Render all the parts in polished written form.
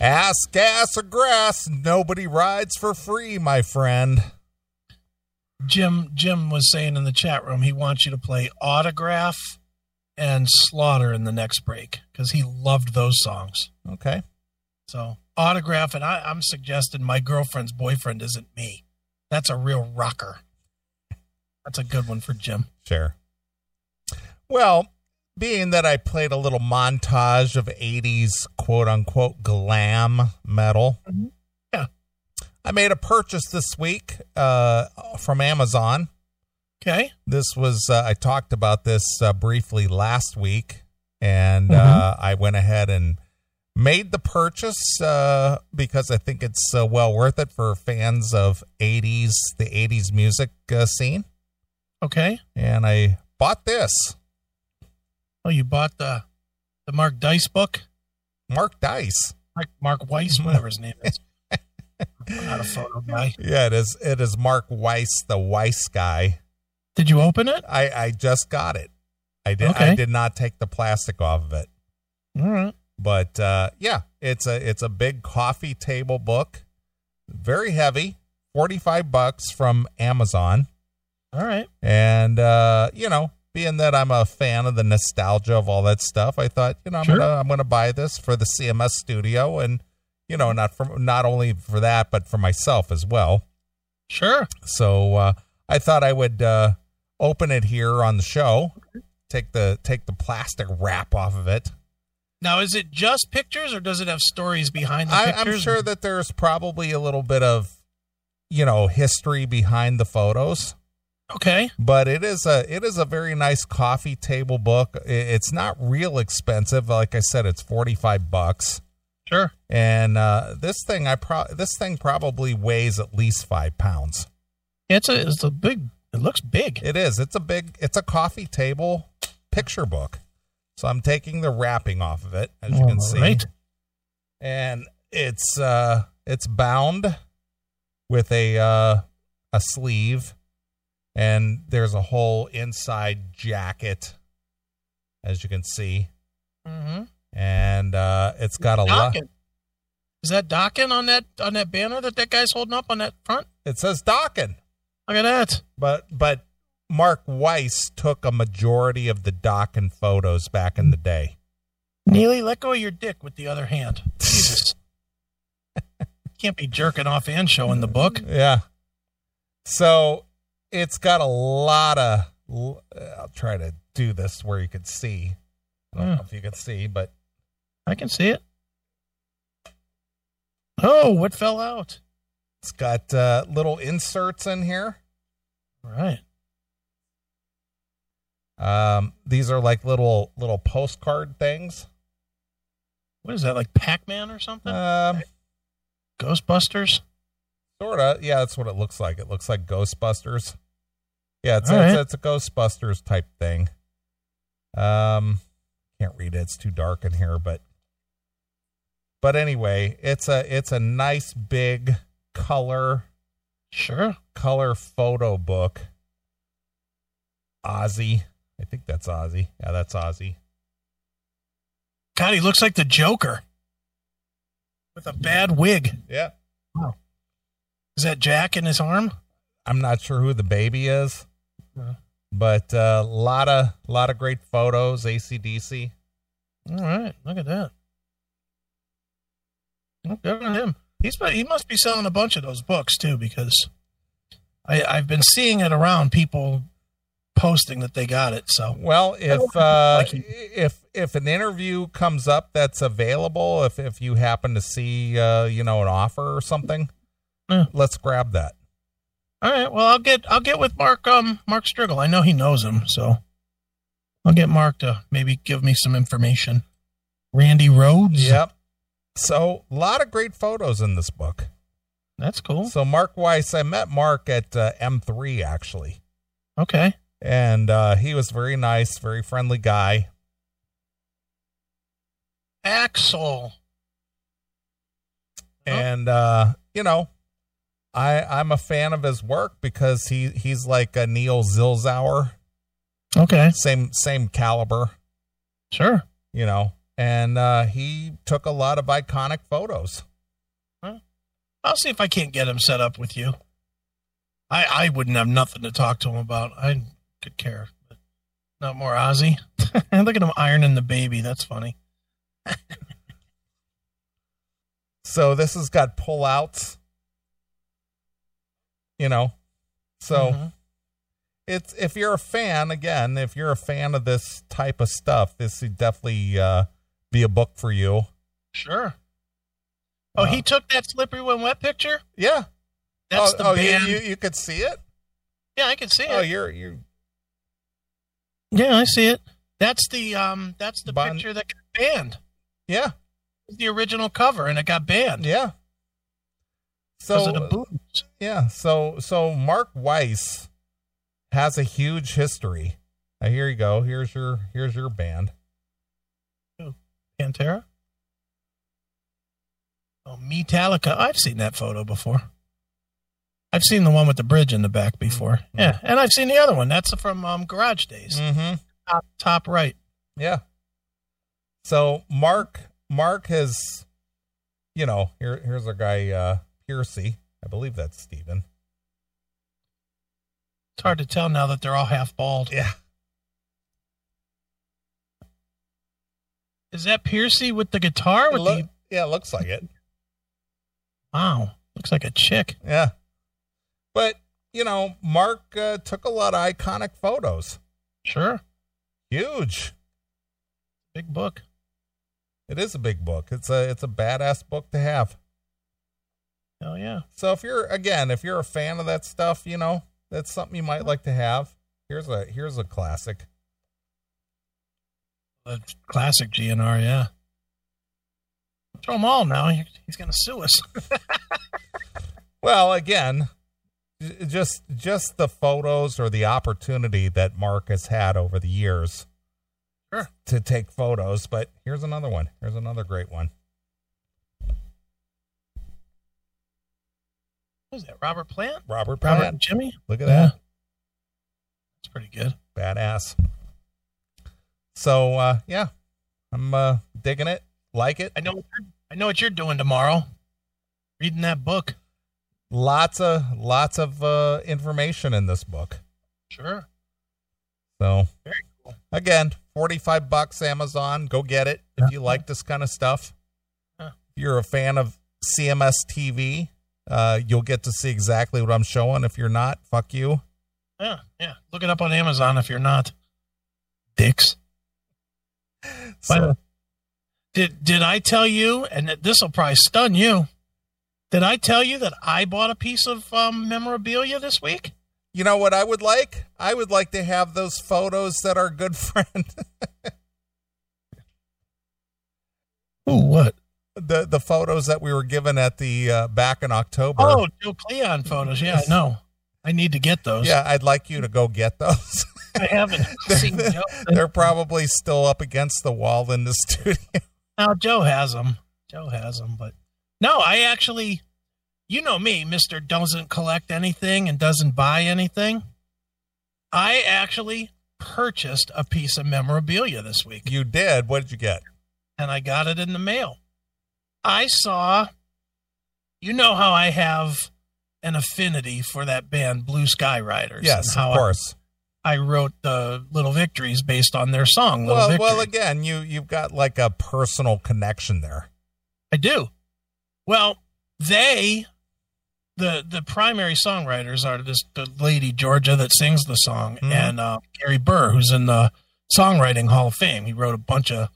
Ass, gas, or grass, nobody rides for free, my friend. Jim was saying in the chat room he wants you to play Autograph and Slaughter in the next break because he loved those songs. Okay. So Autograph, and I'm suggesting My Girlfriend's Boyfriend Isn't Me. That's a real rocker. That's a good one for Jim. Sure. Well, being that I played a little montage of 80s quote-unquote glam metal, mm-hmm. Yeah, I made a purchase this week from Amazon. Okay. This was, I talked about this briefly last week, and I went ahead and made the purchase because I think it's well worth it for fans of the 80s music scene. Okay. And I bought this. Oh, you bought the Mark Dice book? Mark Dice. Mark Weiss, whatever his name is. Not a photo guy. Yeah, it is. It is Mark Weiss, the Weiss guy. Did you open it? I just got it. I did. Okay. I did not take the plastic off of it. All right. But yeah, it's a big coffee table book. Very heavy. $45 from Amazon. All right. And you know, being that I'm a fan of the nostalgia of all that stuff, I thought, you know, I'm gonna buy this for the CMS studio, and you know, not only for that, but for myself as well. Sure. So I thought I would open it here on the show, take the plastic wrap off of it. Now, is it just pictures, or does it have stories behind the pictures? I'm sure that there's probably a little bit of, you know, history behind the photos. Okay. But it is a very nice coffee table book. It's not real expensive. Like I said, it's $45. Sure. And this thing probably weighs at least 5 pounds. It's a big. It looks big. It is. It's a coffee table picture book. So I'm taking the wrapping off of it, as you can see. Right. And it's bound with a sleeve. And there's a whole inside jacket, as you can see. Mm-hmm. And it's got a lot. Is that Dokken on that banner that guy's holding up on that front? It says Dokken. Look at that. But Mark Weiss took a majority of the Dokken photos back in the day. Neely, let go of your dick with the other hand. Jesus. Can't be jerking off and showing the book. Yeah. So it's got a lot of, I'll try to do this where you can see. I don't know if you can see, but I can see it. Oh, what fell out? It's got little inserts in here. All right. These are like little postcard things. What is that, like Pac-Man or something? Ghostbusters? Sorta, yeah, that's what it looks like. It looks like Ghostbusters. Yeah, it's a Ghostbusters type thing. Can't read it; it's too dark in here. But anyway, it's a nice big color photo book. Ozzy, I think that's Ozzy. Yeah, that's Ozzy. God, he looks like the Joker with a bad wig. Yeah. Oh. Is that Jack in his arm? I'm not sure who the baby is, but a lot of great photos. AC/DC. All right, look at that. Good on him. He must be selling a bunch of those books too, because I've been seeing it around, people posting that they got it. So well, if an interview comes up that's available, if you happen to see you know, an offer or something. Let's grab that. All right. Well, I'll get with Mark Striggle. I know he knows him, so I'll get Mark to maybe give me some information. Randy Rhoades. Yep. So a lot of great photos in this book. That's cool. So Mark Weiss, I met Mark at M3 actually. Okay. And he was very nice, very friendly guy. Axl. And you know, I'm a fan of his work because he's like a Neil Zlozower. Okay. Same caliber. Sure. You know, and he took a lot of iconic photos. Huh? I'll see if I can't get him set up with you. I wouldn't have nothing to talk to him about. I could care, but not more Ozzy. Look at him ironing the baby. That's funny. So this has got pullouts, you know, so it's, if you're a fan, again, if you're a fan of this type of stuff, this would definitely be a book for you. Sure. Oh, he took that Slippery When Wet picture? Yeah. That's the band. You could see it? Yeah, I could see it. Oh, you're. Yeah, I see it. That's the picture that got banned. Yeah. The original cover, and it got banned. Yeah. So of the boobs. Yeah. So Mark Weiss has a huge history. Now, here you go. Here's your band. Oh, Cantera. Oh, Metallica. I've seen that photo before. I've seen the one with the bridge in the back before. Yeah. And I've seen the other one. That's from Garage Days. Mm-hmm. Top right. Yeah. So Mark has, you know, here's our guy, Pearcy. I believe that's Steven. It's hard to tell now that they're all half bald. Yeah. Is that Pearcy with the guitar? Yeah, it looks like it. Wow. Looks like a chick. Yeah. But, you know, Mark took a lot of iconic photos. Sure. Huge. Big book. It is a big book. It's a badass book to have. Hell yeah. So if you're a fan of that stuff, you know, that's something you might like to have. Here's a classic. A classic GNR, yeah. Throw them all now. He's going to sue us. Well, again, just the photos or the opportunity that Mark has had over the years to take photos. But here's another one. Here's another great one. Who's that? Robert Plant? Robert and Jimmy. Look at that. That's pretty good. Badass. So, yeah, I'm digging it. Like it. I know what you're doing tomorrow. Reading that book. Lots of information in this book. Sure. So very cool. Again, $45 Amazon. Go get it if you like this kind of stuff. Huh. If you're a fan of CMS TV, you'll get to see exactly what I'm showing. If you're not, fuck you. Yeah. Look it up on Amazon if you're not. Dicks. So, did I tell you, and this will probably stun you, did I tell you that I bought a piece of memorabilia this week? You know what I would like? I would like to have those photos that our good friend. Ooh, what? The photos that we were given at the back in October. Oh, Joe Cleon photos. Yeah, I know. I need to get those. Yeah, I'd like you to go get those. I haven't seen Joe. They're probably still up against the wall in the studio. Now, Joe has them, but no, I actually, you know me, Mr. Doesn't collect anything and doesn't buy anything. I actually purchased a piece of memorabilia this week. You did? What did you get? And I got it in the mail. I saw, you know how I have an affinity for that band Blue Sky Riders. Yes, and how of course. I wrote the Little Victories based on their song, Little Victories. Well, again, you've got like a personal connection there. I do. Well, the primary songwriters are the lady Georgia that sings the song and Gary Burr, who's in the Songwriting Hall of Fame. He wrote a bunch of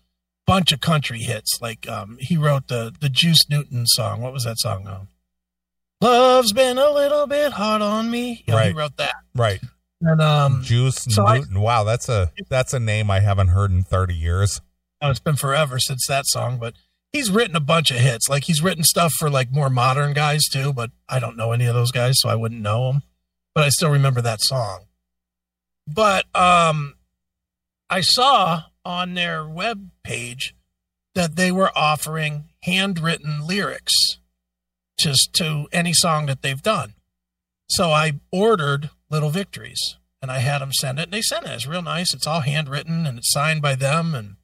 country hits. Like he wrote the Juice Newton song. What was that song? Love's been a little bit hard on me. Yeah, right. He wrote that. Right. And Juice Newton. Wow, that's a name I haven't heard in 30 years. Oh, it's been forever since that song, but he's written a bunch of hits. Like he's written stuff for like more modern guys too, but I don't know any of those guys, so I wouldn't know them. But I still remember that song. But I saw on their web page that they were offering handwritten lyrics just to any song that they've done. So I ordered Little Victories and I had them send it, and they sent it. It's real nice. It's all handwritten and it's signed by them, and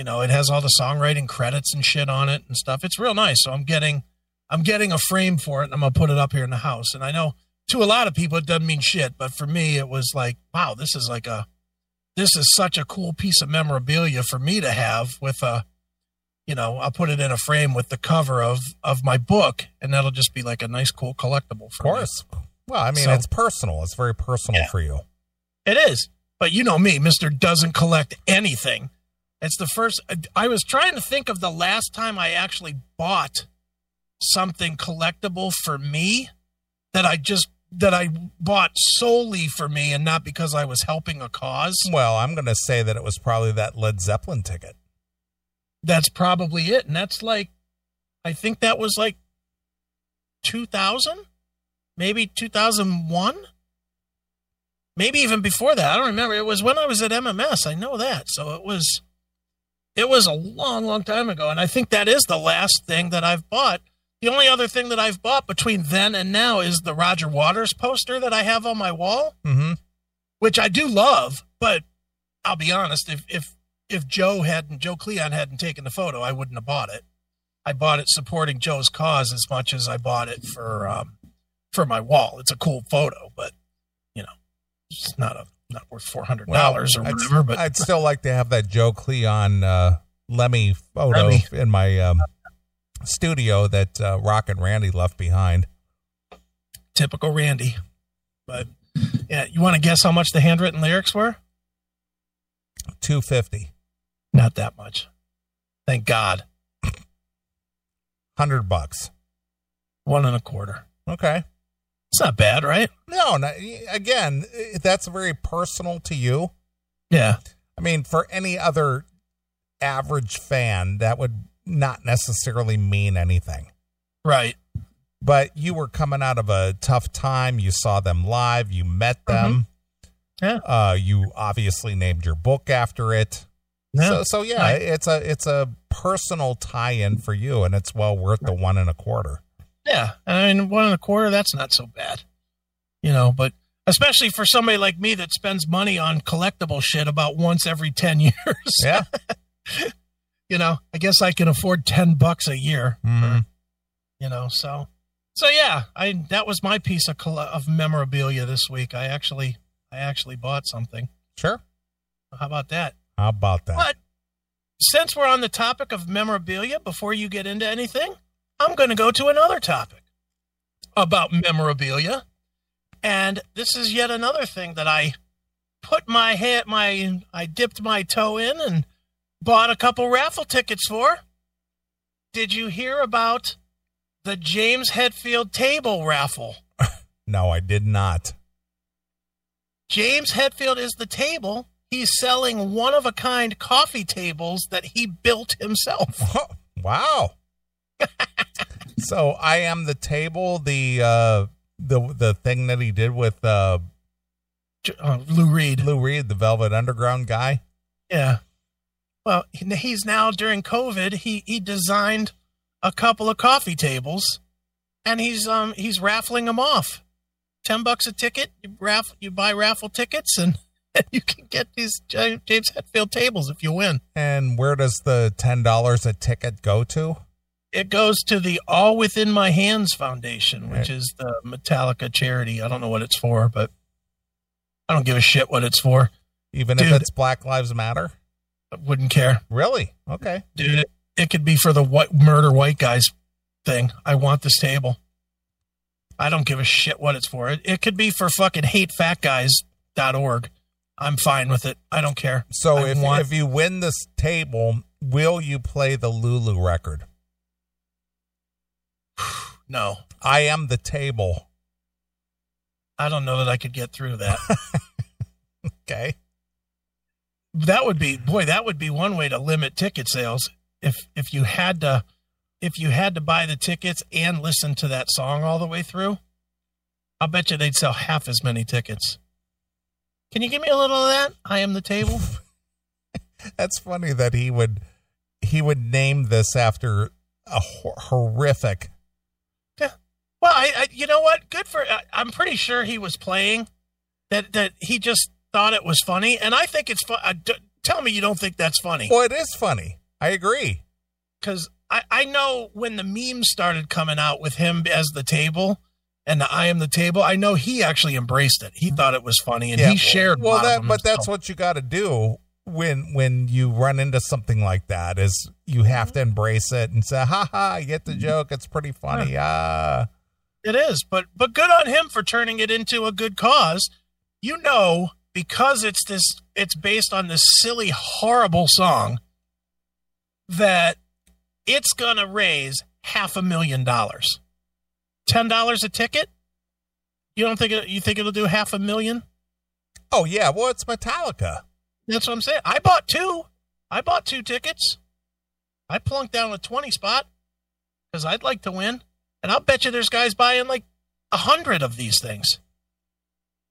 You know, it has all the songwriting credits and shit on it and stuff. It's real nice. So I'm getting a frame for it, and I'm going to put it up here in the house. And I know to a lot of people, it doesn't mean shit. But for me, it was like, wow, this is such a cool piece of memorabilia for me to have with a, you know, I'll put it in a frame with the cover of my book, and that'll just be like a nice, cool collectible. For of course. Me. Well, I mean, so, it's personal. It's very personal for you. It is. But you know me, Mr. Doesn't Collect Anything. It's the first, I was trying to think of the last time I actually bought something collectible for me that I bought solely for me and not because I was helping a cause. Well, I'm going to say that it was probably that Led Zeppelin ticket. That's probably it. And that's like, I think that was like 2000, maybe 2001, maybe even before that. I don't remember. It was when I was at MMS. I know that. So it was a long, long time ago. And I think that is the last thing that I've bought. The only other thing that I've bought between then and now is the Roger Waters poster that I have on my wall, which I do love, but I'll be honest. If Joe Cleon hadn't taken the photo, I wouldn't have bought it. I bought it supporting Joe's cause as much as I bought it for my wall. It's a cool photo, but you know, it's not worth $400 or whatever. But I'd still like to have that Joe Cleon Lemmy photo in my studio that Rock and Randy left behind. Typical Randy. But yeah, you want to guess how much the handwritten lyrics were? $250. Not that much. Thank God. $100. $125. Okay. It's not bad, right? No. Not, again, that's very personal to you. Yeah. I mean, for any other average fan, that would not necessarily mean anything. Right. But you were coming out of a tough time. You saw them live. You met them. Yeah. You obviously named your book after it. Yeah. So yeah, right. It's a personal tie-in for you, and it's well worth the $125. Yeah. I mean, $125, that's not so bad, you know, but especially for somebody like me that spends money on collectible shit about once every 10 years. Yeah. You know, I guess I can afford $10 a year, for, you know, so yeah, that was my piece of memorabilia this week. I actually bought something. Sure. How about that? But since we're on the topic of memorabilia, before you get into anything, I'm going to go to another topic about memorabilia. And this is yet another thing that I put I dipped my toe in and bought a couple raffle tickets for. Did you hear about the James Hetfield table raffle? No, I did not. James Hetfield is the table. He's selling one-of-a-kind coffee tables that he built himself. Oh, wow. So I am the table, the thing that he did with Lou Reed, the Velvet Underground guy. Yeah. Well, he's now, during COVID, he designed a couple of coffee tables, and he's raffling them off. $10 a ticket. You buy raffle tickets, and you can get these James Hetfield tables if you win. And where does the $10 a ticket go to? It goes to the All Within My Hands Foundation, which is the Metallica charity. I don't know what it's for, but I don't give a shit what it's for. Even if it's Black Lives Matter? I wouldn't care. Really? Okay. Dude, it could be for the murder white guys thing. I want this table. I don't give a shit what it's for. It could be for fucking hatefatguys.org. I'm fine with it. I don't care. So if you win this table, will you play the Lulu record? No. I am the table. I don't know that I could get through that. Okay. That would be one way to limit ticket sales. If you had to buy the tickets and listen to that song all the way through, I'll bet you they'd sell half as many tickets. Can you give me a little of that? I am the table. That's funny that he would name this after a horrific. Yeah. Well, I you know what? Good for, I'm pretty sure he was playing that he just thought it was funny. And I think it's fun. Tell me you don't think that's funny. Well, it is funny. I agree. Because I know when the memes started coming out with him as the table and the I am the table, I know he actually embraced it. He thought it was funny, and he shared. Well, but that's what you got to do when you run into something like that, is you have to embrace it and say, ha ha, I get the joke. It's pretty funny. It is. But good on him for turning it into a good cause. You know, because it's this, it's based on this silly, horrible song, that it's going to raise $500,000. $10 a ticket? You don't think you think it'll do $500,000? Oh yeah, well, it's Metallica. That's what I'm saying. I bought two tickets. I plunked down a 20 spot because I'd like to win. And I'll bet you there's guys buying like 100 of these things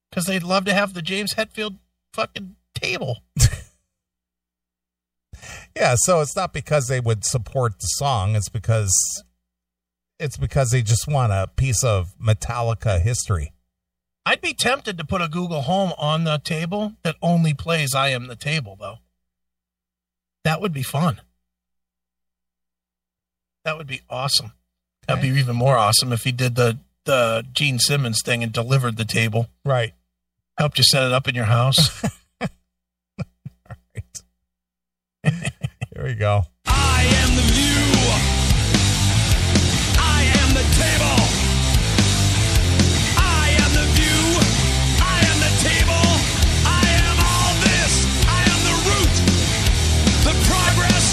because they'd love to have the James Hetfield fucking table. Yeah, so it's not because they would support the song. It's because they just want a piece of Metallica history. I'd be tempted to put a Google Home on the table that only plays I Am the Table, though. That would be fun. That would be awesome. Okay. That'd be even more awesome if he did the Gene Simmons thing and delivered the table. Right. Helped you set it up in your house. All right. Here we go. I am the view. I am the table. I am the view. I am the table. I am all this. I am the root, the progress,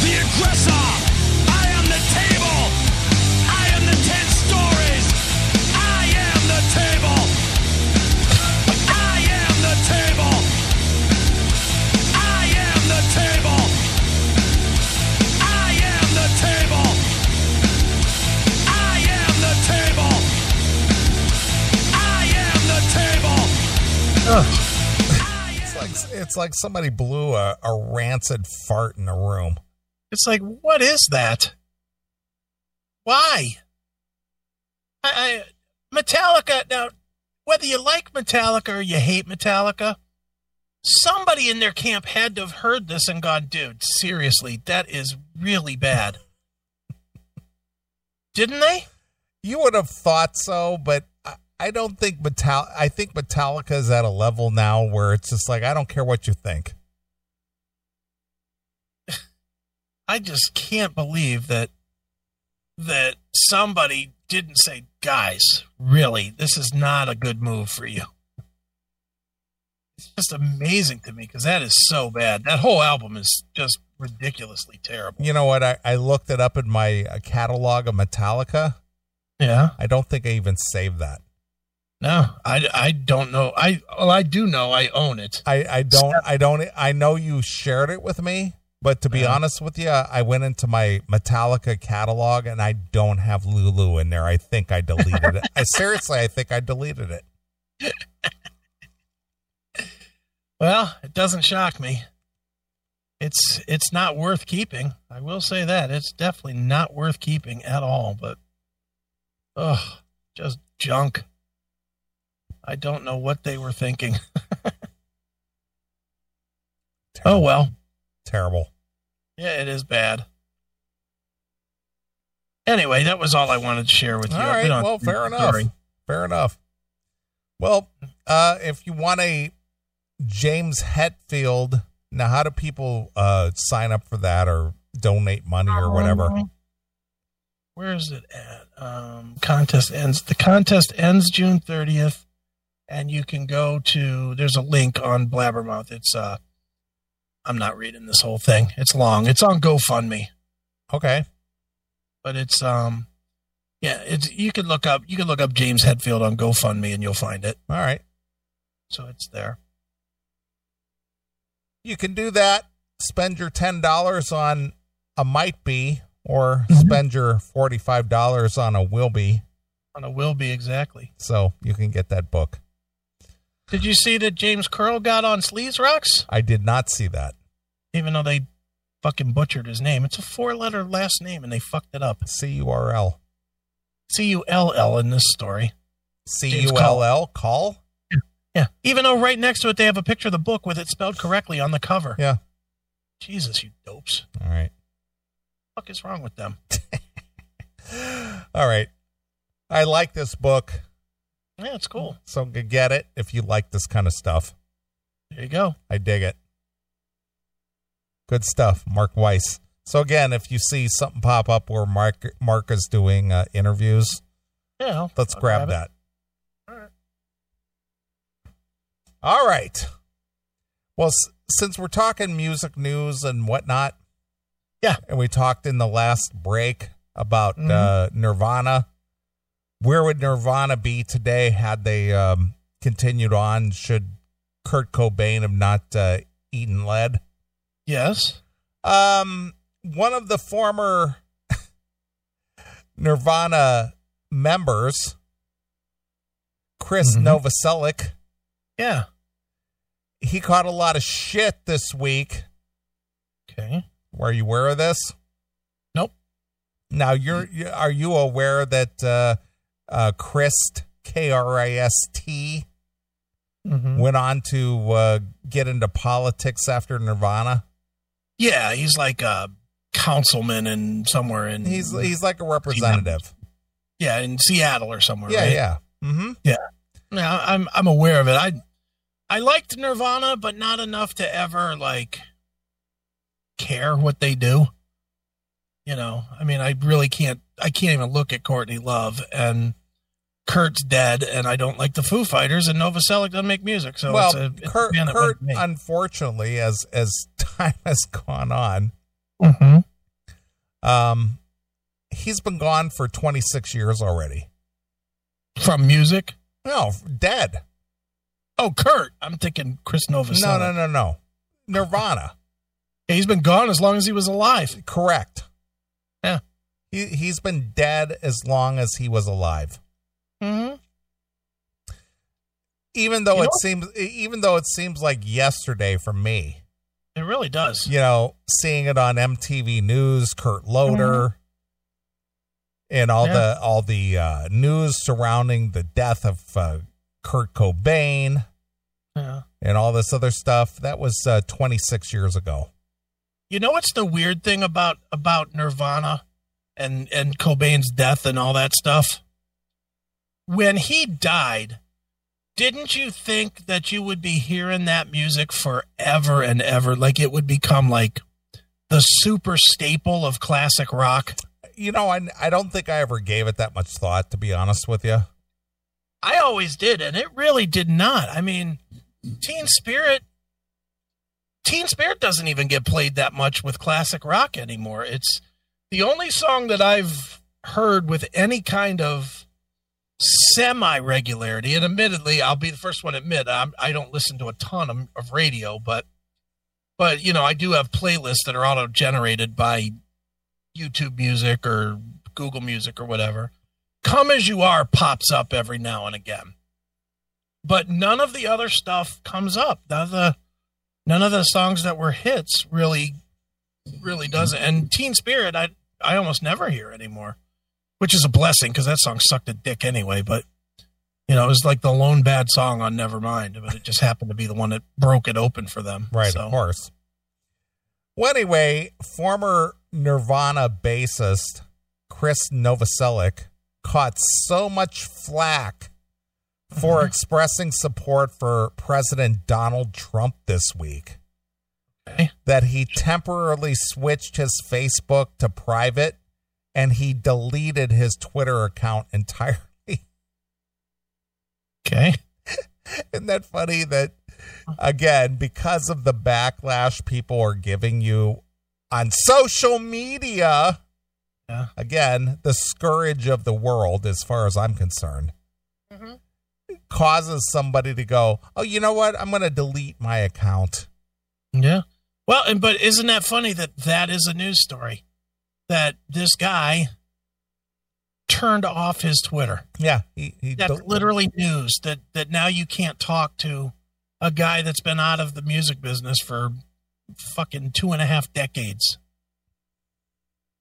the aggressor. It's like somebody blew a rancid fart in a room. It's like, what is that? Why? I Metallica. Now, whether you like Metallica or you hate Metallica, somebody in their camp had to have heard this and gone, dude, seriously, that is really bad. Didn't they? You would have thought so, but I don't think I think Metallica is at a level now where it's just like, I don't care what you think. I just can't believe that somebody didn't say, guys, really, this is not a good move for you. It's just amazing to me because that is so bad. That whole album is just ridiculously terrible. You know what? I looked it up in my catalog of Metallica. Yeah. I don't think I even saved that. No, I don't know. I do know I own it. I know you shared it with me, but to be honest with you, I went into my Metallica catalog and I don't have Lulu in there. I think I deleted it. I think I deleted it. Well, it doesn't shock me. It's not worth keeping. I will say that. It's definitely not worth keeping at all, but just junk. I don't know what they were thinking. Oh, well. Terrible. Yeah, it is bad. Anyway, that was all I wanted to share with you. All right, well, fair enough. Fair enough. Well, if you want a James Hetfield, now how do people sign up for that or donate money or whatever? Where is it at? The contest ends June 30th. And you can go to, there's a link on Blabbermouth. It's, I'm not reading this whole thing. It's long. It's on GoFundMe. Okay. But it's, you can look up James Hetfield on GoFundMe and you'll find it. All right. So it's there. You can do that. Spend your $10 on a might be, or spend your $45 on a will be. On a will be, exactly. So you can get that book. Did you see that James Curl got on Sleaze Rocks? I did not see that. Even though they fucking butchered his name. It's a 4-letter last name, and they fucked it up. C-U-R-L. C-U-L-L in this story. C-U-L-L? Call? Yeah. Even though right next to it, they have a picture of the book with it spelled correctly on the cover. Yeah. Jesus, you dopes. All right. What the fuck is wrong with them? All right. I like this book. Yeah, it's cool. So get it if you like this kind of stuff. There you go. I dig it. Good stuff. Mark Weiss. So again, if you see something pop up where Mark is doing interviews, yeah, let's grab that. All right. All right. Well, since we're talking music news and whatnot, yeah, and we talked in the last break about Nirvana, where would Nirvana be today had they continued on? Should Kurt Cobain have not eaten lead? Yes. One of the former Nirvana members, Krist Novoselic. Yeah. He caught a lot of shit this week. Okay. Were you aware of this? Nope. Now, are you aware that Krist, K-R-I-S-T, went on to get into politics after Nirvana? Yeah, he's like a councilman and somewhere in... He's like a representative. Yeah, in Seattle or somewhere, yeah, right? Yeah, mm-hmm. Yeah. Yeah, I'm aware of it. I liked Nirvana, but not enough to ever, like, care what they do. You know, I mean, I really can't... I can't even look at Courtney Love, and Kurt's dead, and I don't like the Foo Fighters, and Novoselic doesn't make music. So well, Kurt unfortunately, as time has gone on, he's been gone for 26 years already. From music? No, dead. Oh, Kurt. I'm thinking Krist Novoselic. No. Nirvana. Yeah, he's been gone as long as he was alive. Correct. Yeah. He's been dead as long as he was alive. Mm-hmm. Even though it seems like yesterday for me, it really does. You know, seeing it on MTV News, Kurt Loder, and all the news surrounding the death of Kurt Cobain, and all this other stuff. That was 26 years ago. You know what's the weird thing about Nirvana and Cobain's death and all that stuff? When he died, didn't you think that you would be hearing that music forever and ever? Like it would become like the super staple of classic rock? You know, I don't think I ever gave it that much thought, to be honest with you. I always did, and it really did not. I mean, Teen Spirit doesn't even get played that much with classic rock anymore. It's the only song that I've heard with any kind of semi-regularity, and admittedly, I'll be the first one to admit I don't listen to a ton of radio, but you know, I do have playlists that are auto-generated by YouTube Music or Google Music or whatever. Come As You Are pops up every now and again, but none of the other stuff comes up. None of the songs that were hits really doesn't. And Teen Spirit, I almost never hear anymore. Which is a blessing, because that song sucked a dick anyway. But, you know, it was like the lone bad song on Nevermind. But it just happened to be the one that broke it open for them. Right, so. Of course. Well, anyway, former Nirvana bassist Krist Novoselic caught so much flack for expressing support for President Donald Trump this week that he temporarily switched his Facebook to private. And he deleted his Twitter account entirely. Okay. Isn't that funny that, again, because of the backlash people are giving you on social media, again, the scourge of the world, as far as I'm concerned, causes somebody to go, oh, you know what? I'm going to delete my account. Yeah. Well, but isn't that funny that is a news story? That this guy turned off his Twitter. Yeah. That's literally news that now you can't talk to a guy that's been out of the music business for fucking 2.5 decades.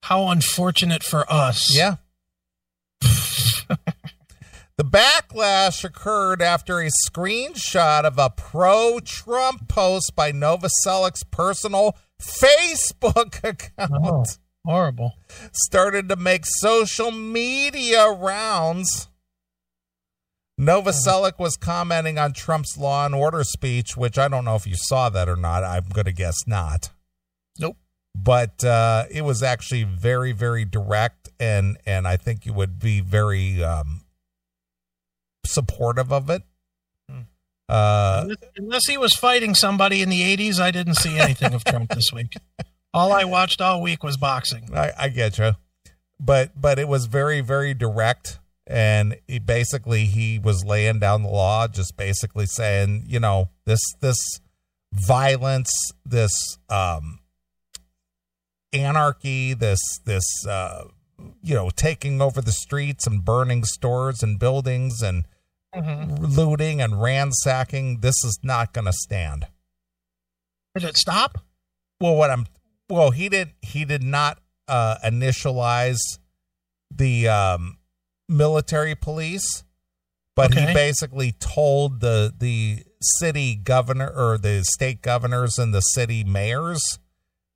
How unfortunate for us. Yeah. The backlash occurred after a screenshot of a pro-Trump post by Novoselic's personal Facebook account. Oh, horrible. Started to make social media rounds. Novoselic was commenting on Trump's Law and Order speech, which I don't know if you saw that or not. I'm going to guess not. Nope. But it was actually very, very direct, and I think you would be very supportive of it. Unless he was fighting somebody in the 80s, I didn't see anything of Trump this week. All I watched all week was boxing. I get you. But it was very, very direct. And he was laying down the law, just basically saying, you know, this violence, this anarchy, this you know, taking over the streets and burning stores and buildings and looting and ransacking. This is not going to stand. Did it stop? Well, he did not initialize the military police, but he basically told the city governor or the state governors and the city mayors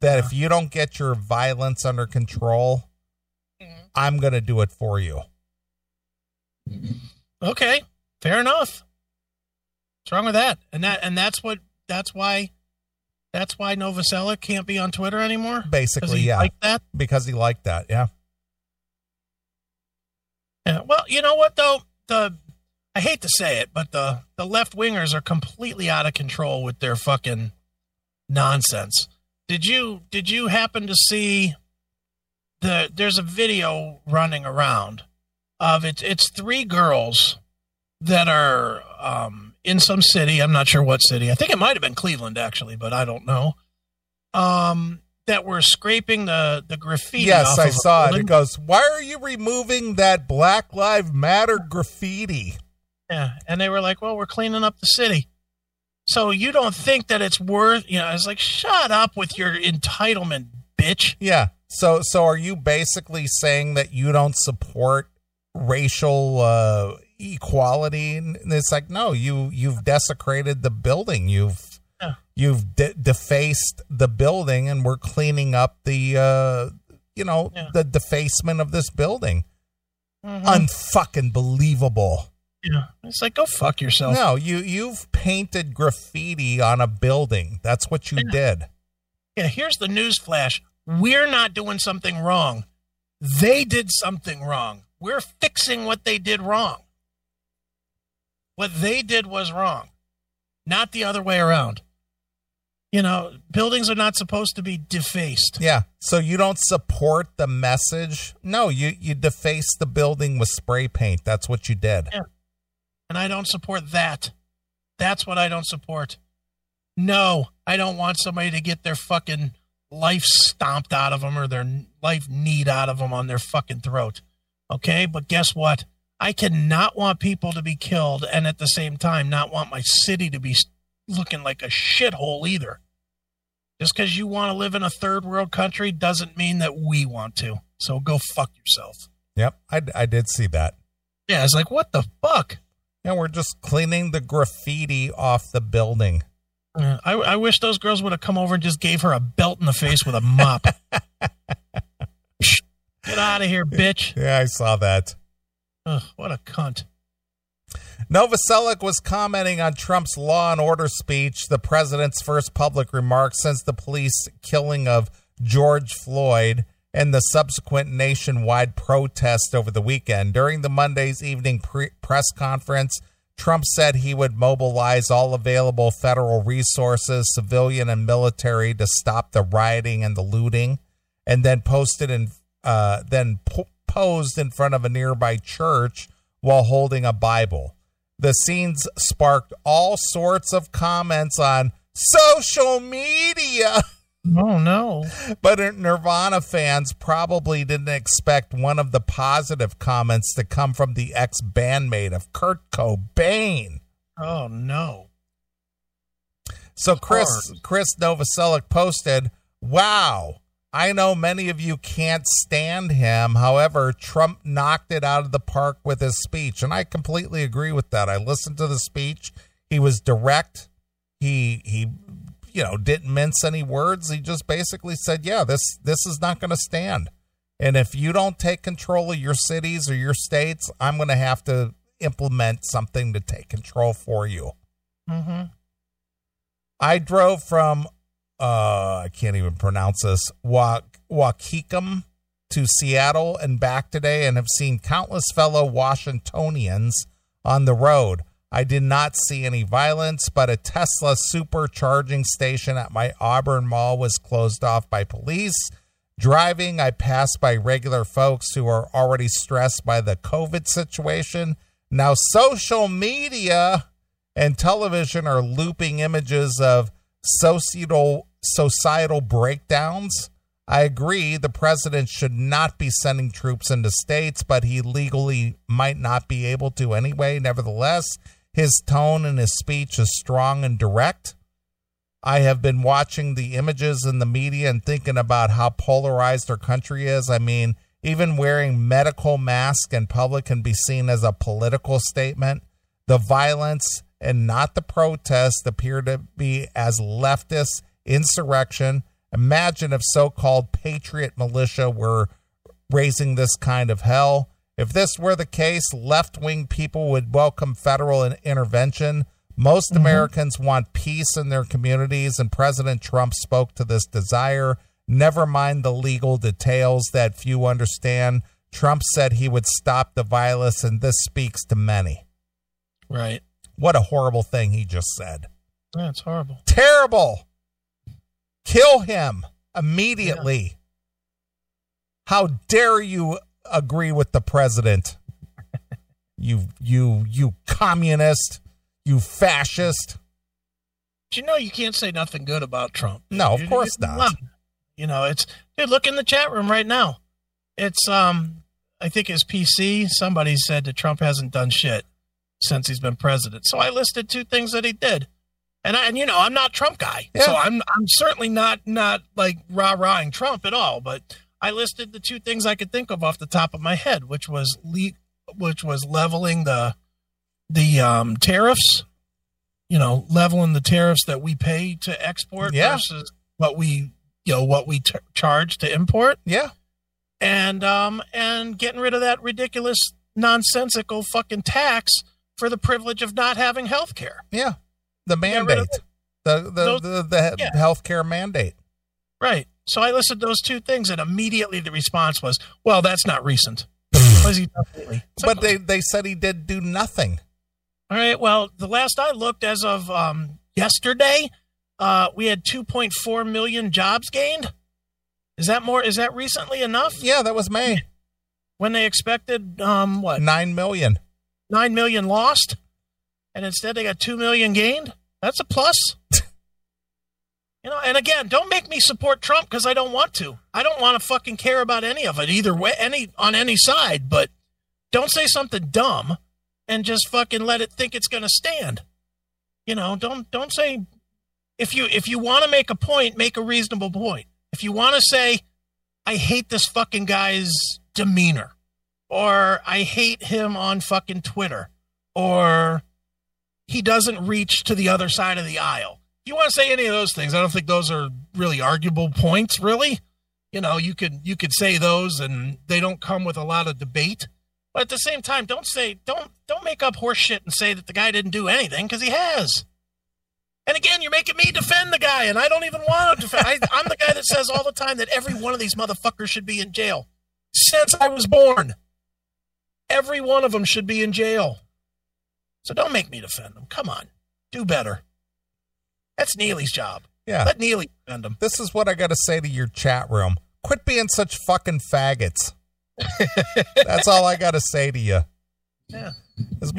that if you don't get your violence under control, I'm going to do it for you. Okay. Fair enough. What's wrong with that? That's why Novoselic can't be on Twitter anymore. Basically. Yeah. Like that? Because he liked that. Yeah. Yeah, well, you know what, though? I hate to say it, but the left-wingers are completely out of control with their fucking nonsense. Did you happen to see there's a video running around of it's three girls that are in some city. I'm not sure what city. I think it might have been Cleveland, actually, but I don't know. That were scraping the graffiti. Yes, I saw it. It goes, why are you removing that Black Lives Matter graffiti? Yeah. And they were like, well, we're cleaning up the city. So you don't think that it's worth, you know, I was like, shut up with your entitlement, bitch. Yeah. So are you basically saying that you don't support racial equality? And it's like, no, you've desecrated the building. You've defaced the building, and we're cleaning up the defacement of this building. Unfucking believable. Yeah, it's like, go fuck yourself. No, you've painted graffiti on a building. That's what you did. Yeah, here's the newsflash. We're not doing something wrong. They did something wrong. We're fixing what they did wrong. What they did was wrong, not the other way around. You know, buildings are not supposed to be defaced. Yeah. So you don't support the message. No, you defaced the building with spray paint. That's what you did. Yeah. And I don't support that. That's what I don't support. No, I don't want somebody to get their fucking life stomped out of them or their life kneed out of them on their fucking throat. Okay. But guess what? I cannot want people to be killed and at the same time not want my city to be looking like a shithole either. Just because you want to live in a third world country doesn't mean that we want to. So go fuck yourself. Yep. I did see that. Yeah. It's like, what the fuck? And we're just cleaning the graffiti off the building. I wish those girls would have come over and just gave her a belt in the face with a mop. Get out of here, bitch. Yeah. I saw that. Ugh, what a cunt. Novoselic was commenting on Trump's Law and Order speech, the president's first public remark since the police killing of George Floyd and the subsequent nationwide protest over the weekend. During the Monday's evening press conference, Trump said he would mobilize all available federal resources, civilian and military, to stop the rioting and the looting, and then posed in front of a nearby church while holding a Bible. The scenes sparked all sorts of comments on social media. Oh, no. But Nirvana fans probably didn't expect one of the positive comments to come from the ex-bandmate of Kurt Cobain. Oh, no. So Krist Novoselic posted, wow, I know many of you can't stand him. However, Trump knocked it out of the park with his speech, and I completely agree with that. I listened to the speech. He was direct. He you know, didn't mince any words. He just basically said, yeah, this is not going to stand. And if you don't take control of your cities or your states, I'm going to have to implement something to take control for you. Mm-hmm. I drove from, I can't even pronounce this, Waukegan to Seattle and back today, and have seen countless fellow Washingtonians on the road. I did not see any violence, but a Tesla supercharging station at my Auburn Mall was closed off by police. Driving, I passed by regular folks who are already stressed by the COVID situation. Now, social media and television are looping images of societal breakdowns. I agree the president should not be sending troops into states, but he legally might not be able to anyway. Nevertheless, his tone and his speech is strong and direct. I have been watching the images in the media and thinking about how polarized our country is. I mean, even wearing medical masks in public can be seen as a political statement. The violence and not the protests appear to be as leftist insurrection. Imagine if so-called patriot militia were raising this kind of hell. If this were the case, left-wing people would welcome federal intervention. Most Americans want peace in their communities, and President Trump spoke to this desire. Never mind the legal details that few understand. Trump said he would stop the violence, and this speaks to many. Right. What a horrible thing he just said. That's horrible. Terrible. Kill him immediately. Yeah. How dare you agree with the president? You communist. You fascist. But you know you can't say nothing good about Trump. No, of course not. You know, it's... Dude, look in the chat room right now. It's, I think it's PC. Somebody said that Trump hasn't done shit since he's been president. So I listed two things that he did. And you know, I'm not Trump guy. Yeah. So I'm certainly not like rah-rahing Trump at all. But I listed the two things I could think of off the top of my head, which was leveling the tariffs, you know, leveling the tariffs that we pay to export versus what we charge to import. Yeah. And getting rid of that ridiculous, nonsensical fucking tax for the privilege of not having health care. Yeah. The mandate, the health care mandate. Right. So I listed those two things, and immediately the response was, well, that's not recent. But they said he did do nothing. All right. Well, the last I looked, as of yesterday, we had 2.4 million jobs gained. Is that more? Is that recently enough? Yeah, that was May. When they expected 9 million. 9 million lost, and instead they got 2 million gained. That's a plus. You know, and again, don't make me support Trump, because I don't want to. I don't want to fucking care about any of it either way, on any side. But don't say something dumb and just fucking let it think it's going to stand. You know, don't say, if you want to make a point, make a reasonable point. If you want to say, I hate this fucking guy's demeanor, or I hate him on fucking Twitter, or he doesn't reach to the other side of the aisle. You want to say any of those things? I don't think those are really arguable points, really. You know, you could say those, and they don't come with a lot of debate. But at the same time, don't make up horse shit and say that the guy didn't do anything, because he has. And again, you're making me defend the guy, and I don't even want to defend. I'm the guy that says all the time that every one of these motherfuckers should be in jail. Since I was born, every one of them should be in jail. So don't make me defend them. Come on, do better. That's Neely's job. Yeah. Let Neely defend him. This is what I got to say to your chat room. Quit being such fucking faggots. That's all I got to say to you. Yeah. As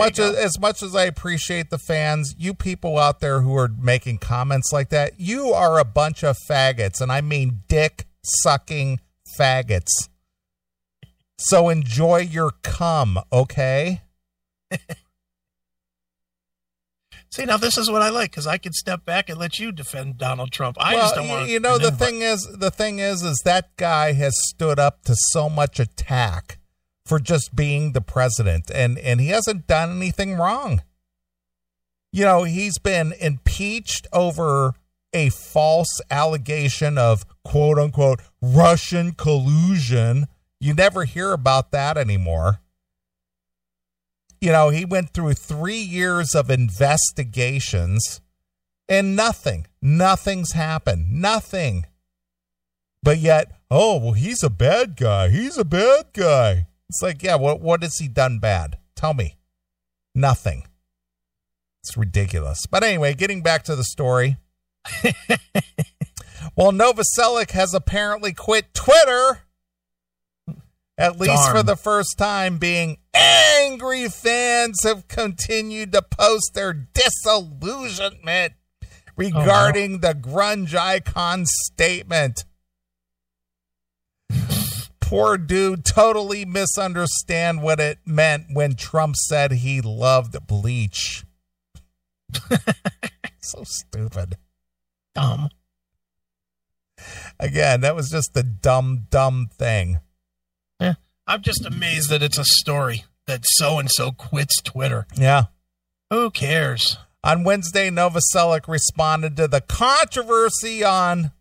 much as I appreciate the fans, you people out there who are making comments like that, you are a bunch of faggots, and I mean dick-sucking faggots. So enjoy your cum, okay? See, now this is what I like, because I can step back and let you defend Donald Trump. I just don't want to. You know, the thing is that guy has stood up to so much attack for just being the president, and he hasn't done anything wrong. You know, he's been impeached over a false allegation of quote unquote Russian collusion. You never hear about that anymore. You know, he went through 3 years of investigations and nothing's happened. Nothing. But yet, oh, well, he's a bad guy. He's a bad guy. It's like, yeah, what has he done bad? Tell me. Nothing. It's ridiculous. But anyway, getting back to the story. Well, Novoselic has apparently quit Twitter, at least for the first time, being angry fans have continued to post their disillusionment regarding the grunge icon's statement. Poor dude totally misunderstood what it meant when Trump said he loved bleach. So stupid. Dumb. Again, that was just the dumb thing. Yeah, I'm just amazed that it's a story that so-and-so quits Twitter. Yeah. Who cares? On Wednesday, Novoselic responded to the controversy on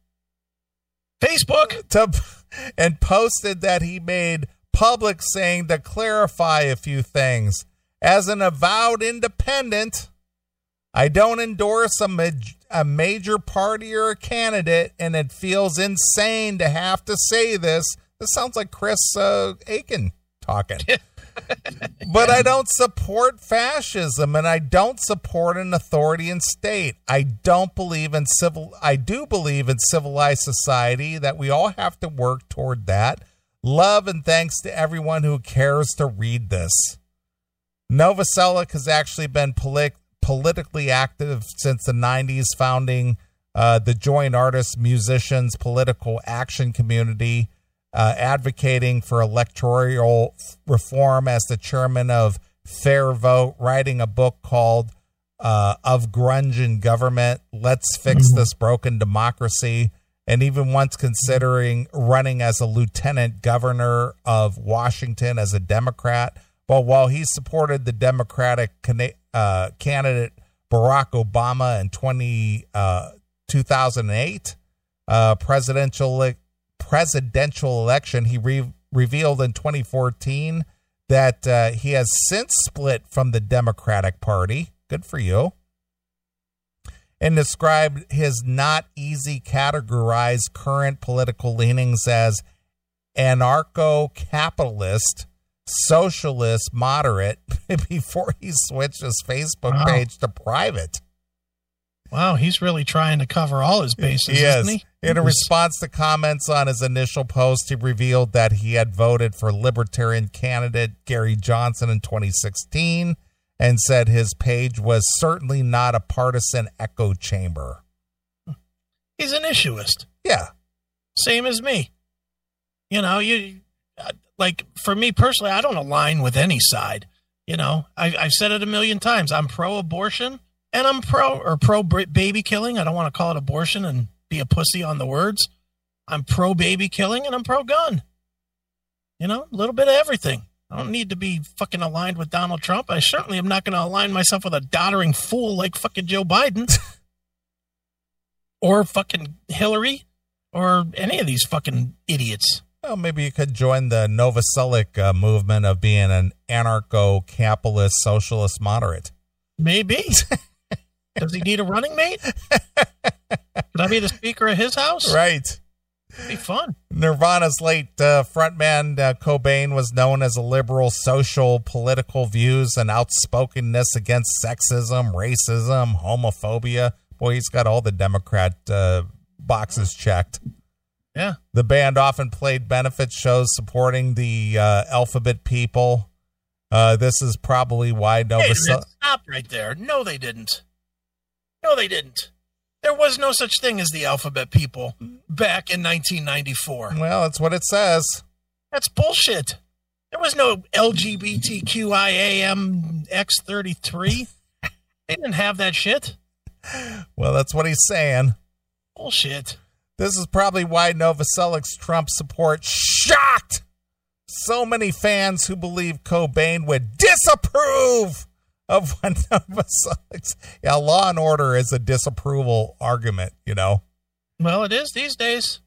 Facebook and posted that he made public, saying to clarify a few things. As an avowed independent, I don't endorse a major party or a candidate, and it feels insane to have to say this. This sounds like Chris Aiken talking. But I don't support fascism, and I don't support an authoritarian state. I do believe in civilized society, that we all have to work toward that. Love and thanks to everyone who cares to read this. Novoselic has actually been politically active since the 90s, founding the Joint Artists Musicians Political Action Community, advocating for electoral reform as the chairman of Fair Vote, writing a book called Of Grunge in Government, Let's Fix This Broken Democracy, and even once considering running as a lieutenant governor of Washington as a Democrat. But while he supported the Democratic candidate Barack Obama in 2008 presidential election, he revealed in 2014 that he has since split from the Democratic Party. Good for you. And described his not easy categorized current political leanings as anarcho-capitalist, socialist, moderate, before he switched his Facebook page to private. Wow, he's really trying to cover all his bases, isn't he? In a response to comments on his initial post, he revealed that he had voted for Libertarian candidate Gary Johnson in 2016 and said his page was certainly not a partisan echo chamber. He's an issuist. Yeah. Same as me. You know, like, for me personally, I don't align with any side. You know, I've said it a million times. I'm pro-abortion. And I'm pro-baby killing. I don't want to call it abortion and be a pussy on the words. I'm pro-baby killing, and I'm pro-gun. You know, a little bit of everything. I don't need to be fucking aligned with Donald Trump. I certainly am not going to align myself with a doddering fool like fucking Joe Biden or fucking Hillary or any of these fucking idiots. Well, maybe you could join the Novoselic movement of being an anarcho-capitalist socialist moderate. Maybe. Does he need a running mate? Could I be the speaker of his house? Right. It'd be fun. Nirvana's late frontman Cobain was known as a liberal, social, political views and outspokenness against sexism, racism, homophobia. Boy, he's got all the Democrat boxes checked. Yeah. The band often played benefit shows supporting the alphabet people. This is probably why Novoselic... Stop right there. No, they didn't. No, they didn't. There was no such thing as the alphabet people back in 1994. Well, that's what it says. That's bullshit. There was no LGBTQIAMX33. They didn't have that shit. Well, that's what he's saying. Bullshit. This is probably why Novoselic's Trump support shocked so many fans who believe Cobain would disapprove of what Novoselic's... Yeah, Law and Order is a disapproval argument, you know. Well, it is these days.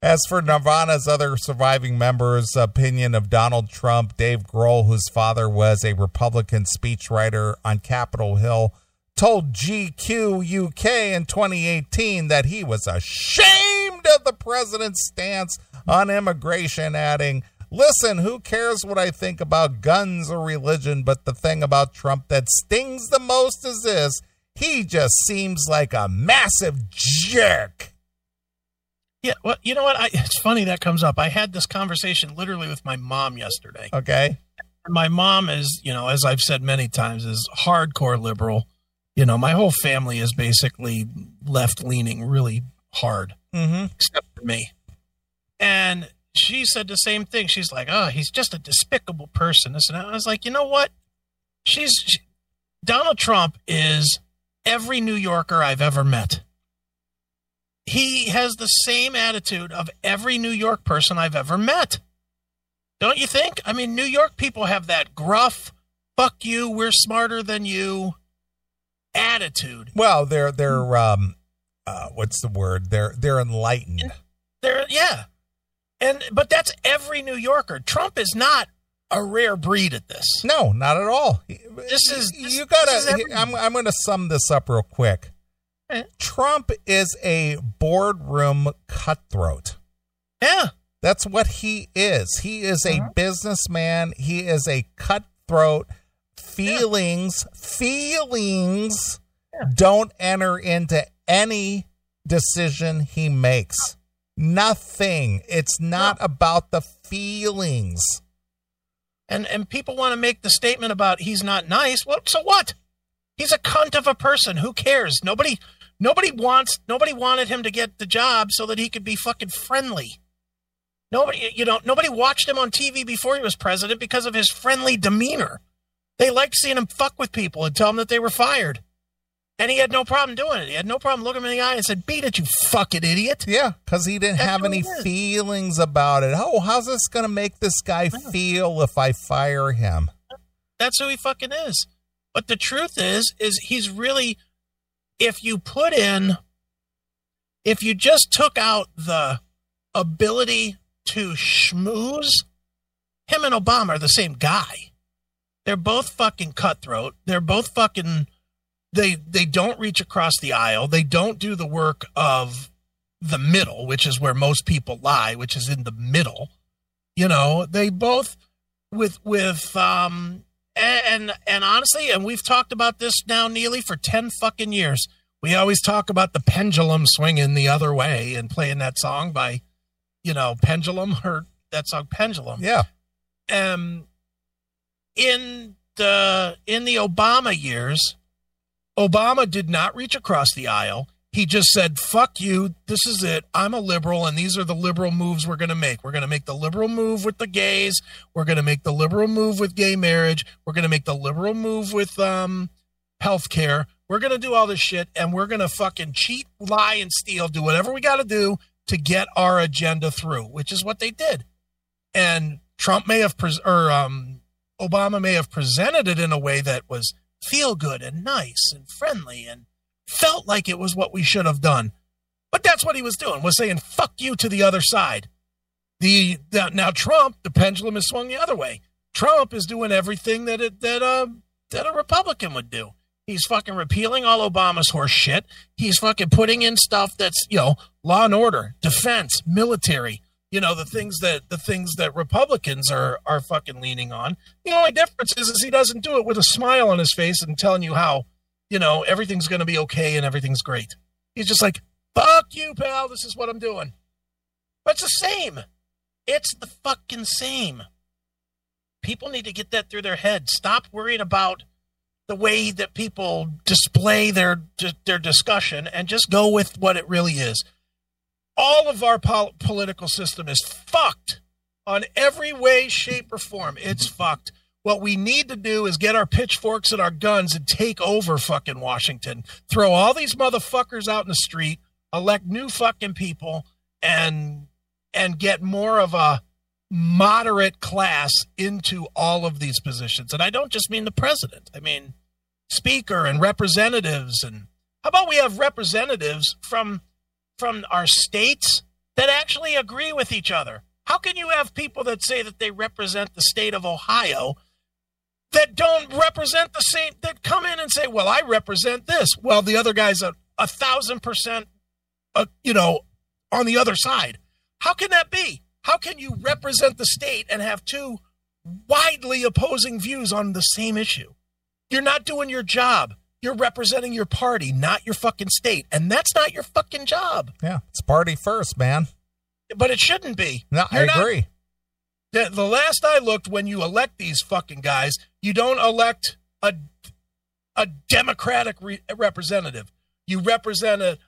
As for Nirvana's other surviving members' opinion of Donald Trump, Dave Grohl, whose father was a Republican speechwriter on Capitol Hill, told GQ UK in 2018 that he was ashamed of the president's stance on immigration, adding, "Listen, who cares what I think about guns or religion, but the thing about Trump that stings the most is this: he just seems like a massive jerk." Yeah, well, you know what? It's funny that comes up. I had this conversation literally with my mom yesterday. Okay. And my mom is, you know, as I've said many times, is hardcore liberal. You know, my whole family is basically left-leaning really hard, except for me. And she said the same thing. She's like, oh, he's just a despicable person. And I was like, you know what? Donald Trump is every New Yorker I've ever met. He has the same attitude of every New York person I've ever met. Don't you think? I mean, New York people have that gruff, fuck you, we're smarter than you attitude. Well, they're what's the word? They're enlightened. But that's every New Yorker. Trump is not a rare breed at this. No, not at all. I'm going to sum this up real quick. Trump is a boardroom cutthroat. Yeah. That's what he is. He is a businessman. He is a cutthroat. Feelings don't enter into any decision he makes. Nothing. It's not about the feelings. And people want to make the statement about he's not nice. Well, so what? He's a cunt of a person. Who cares? Nobody wanted him to get the job so that he could be fucking friendly. Nobody watched him on TV before he was president because of his friendly demeanor. They liked seeing him fuck with people and tell them that they were fired. And he had no problem doing it. He had no problem looking him in the eye and said, beat it, you fucking idiot. Yeah, because he didn't have any feelings about it. Oh, how's this going to make this guy feel if I fire him? That's who he fucking is. But the truth is he's really... If you just took out the ability to schmooze, him and Obama are the same guy. They're both fucking cutthroat. They're both fucking, they don't reach across the aisle. They don't do the work of the middle, which is where most people lie, which is in the middle. You know, they both And honestly, and we've talked about this now, Neely, for 10 fucking years. We always talk about the pendulum swinging the other way and playing that song by, you know, Pendulum, or that song Pendulum. Yeah. In the Obama years, Obama did not reach across the aisle. He just said, fuck you. This is it. I'm a liberal. And these are the liberal moves we're going to make. We're going to make the liberal move with the gays. We're going to make the liberal move with gay marriage. We're going to make the liberal move with healthcare. We're going to do all this shit. And we're going to fucking cheat, lie, and steal, do whatever we got to do to get our agenda through, which is what they did. And Trump may have, Obama may have presented it in a way that was feel good and nice and friendly and felt like it was what we should have done, but that's what he was doing, was saying fuck you to the other side. Now Trump, the pendulum is swung the other way. Trump is doing everything that a Republican would do. He's fucking repealing all Obama's horse shit. He's fucking putting in stuff that's, you know, law and order, defense, military, you know, the things that Republicans are fucking leaning on. The only difference is he doesn't do it with a smile on his face and telling you how, you know, everything's going to be okay and everything's great. He's just like, fuck you, pal. This is what I'm doing. But it's the same. It's the fucking same. People need to get that through their head. Stop worrying about the way that people display their discussion and just go with what it really is. All of our political system is fucked on every way, shape, or form. It's fucked. What we need to do is get our pitchforks and our guns and take over fucking Washington. Throw all these motherfuckers out in the street, elect new fucking people, and get more of a moderate class into all of these positions. And I don't just mean the president. I mean speaker and representatives. And how about we have representatives from our states that actually agree with each other? How can you have people that say that they represent the state of Ohio that don't represent the same, that come in and say, well, I represent this. Well, the other guy's 1,000%, on the other side. How can that be? How can you represent the state and have two widely opposing views on the same issue? You're not doing your job. You're representing your party, not your fucking state. And that's not your fucking job. Yeah, it's party first, man. But it shouldn't be. No, I agree. The last I looked, when you elect these fucking guys, you don't elect a Democratic representative. You represent a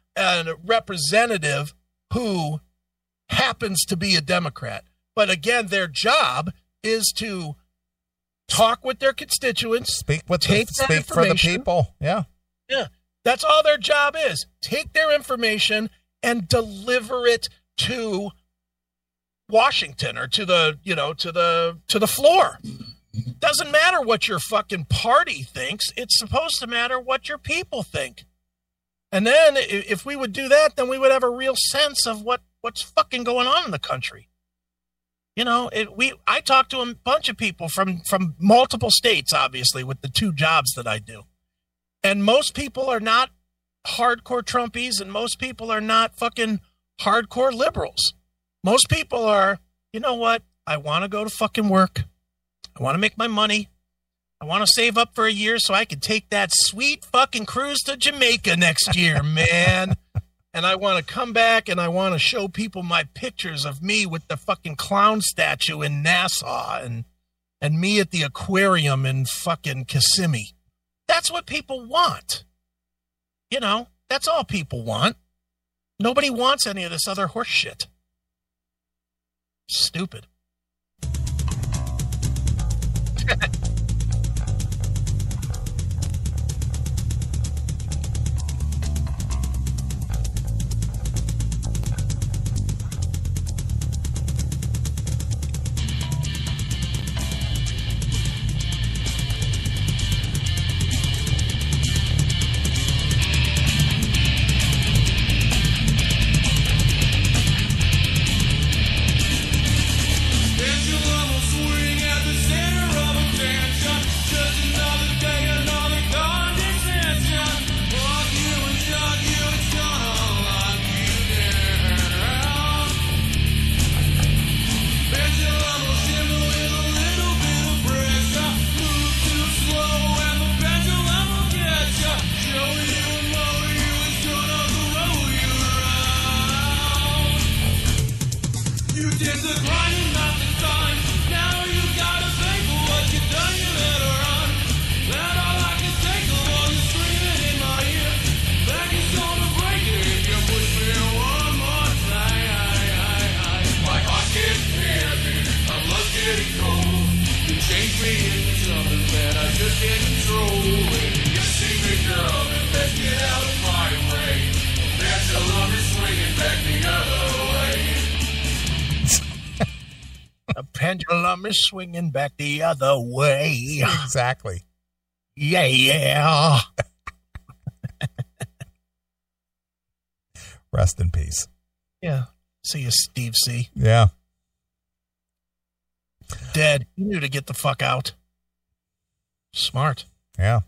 representative who happens to be a Democrat. But again, their job is to talk with their constituents, speak for the people. Yeah. Yeah. That's all their job is. Take their information and deliver it to Washington or to the floor. Doesn't matter what your fucking party thinks. It's supposed to matter what your people think. And then if we would do that, then we would have a real sense of what's fucking going on in the country. I talked to a bunch of people from multiple states, obviously, with the two jobs that I do. And most people are not hardcore Trumpies, and most people are not fucking hardcore liberals. Most people are, you know what? I want to go to fucking work. I want to make my money. I want to save up for a year so I can take that sweet fucking cruise to Jamaica next year, man. And I want to come back and I want to show people my pictures of me with the fucking clown statue in Nassau and me at the aquarium in fucking Kissimmee. That's what people want. That's all people want. Nobody wants any of this other horse shit. Stupid. Pendulum is swinging back the other way. Exactly. Yeah, yeah. Rest in peace. Yeah. See you, Steve C. Yeah. Dead. He knew to get the fuck out. Smart. Yeah.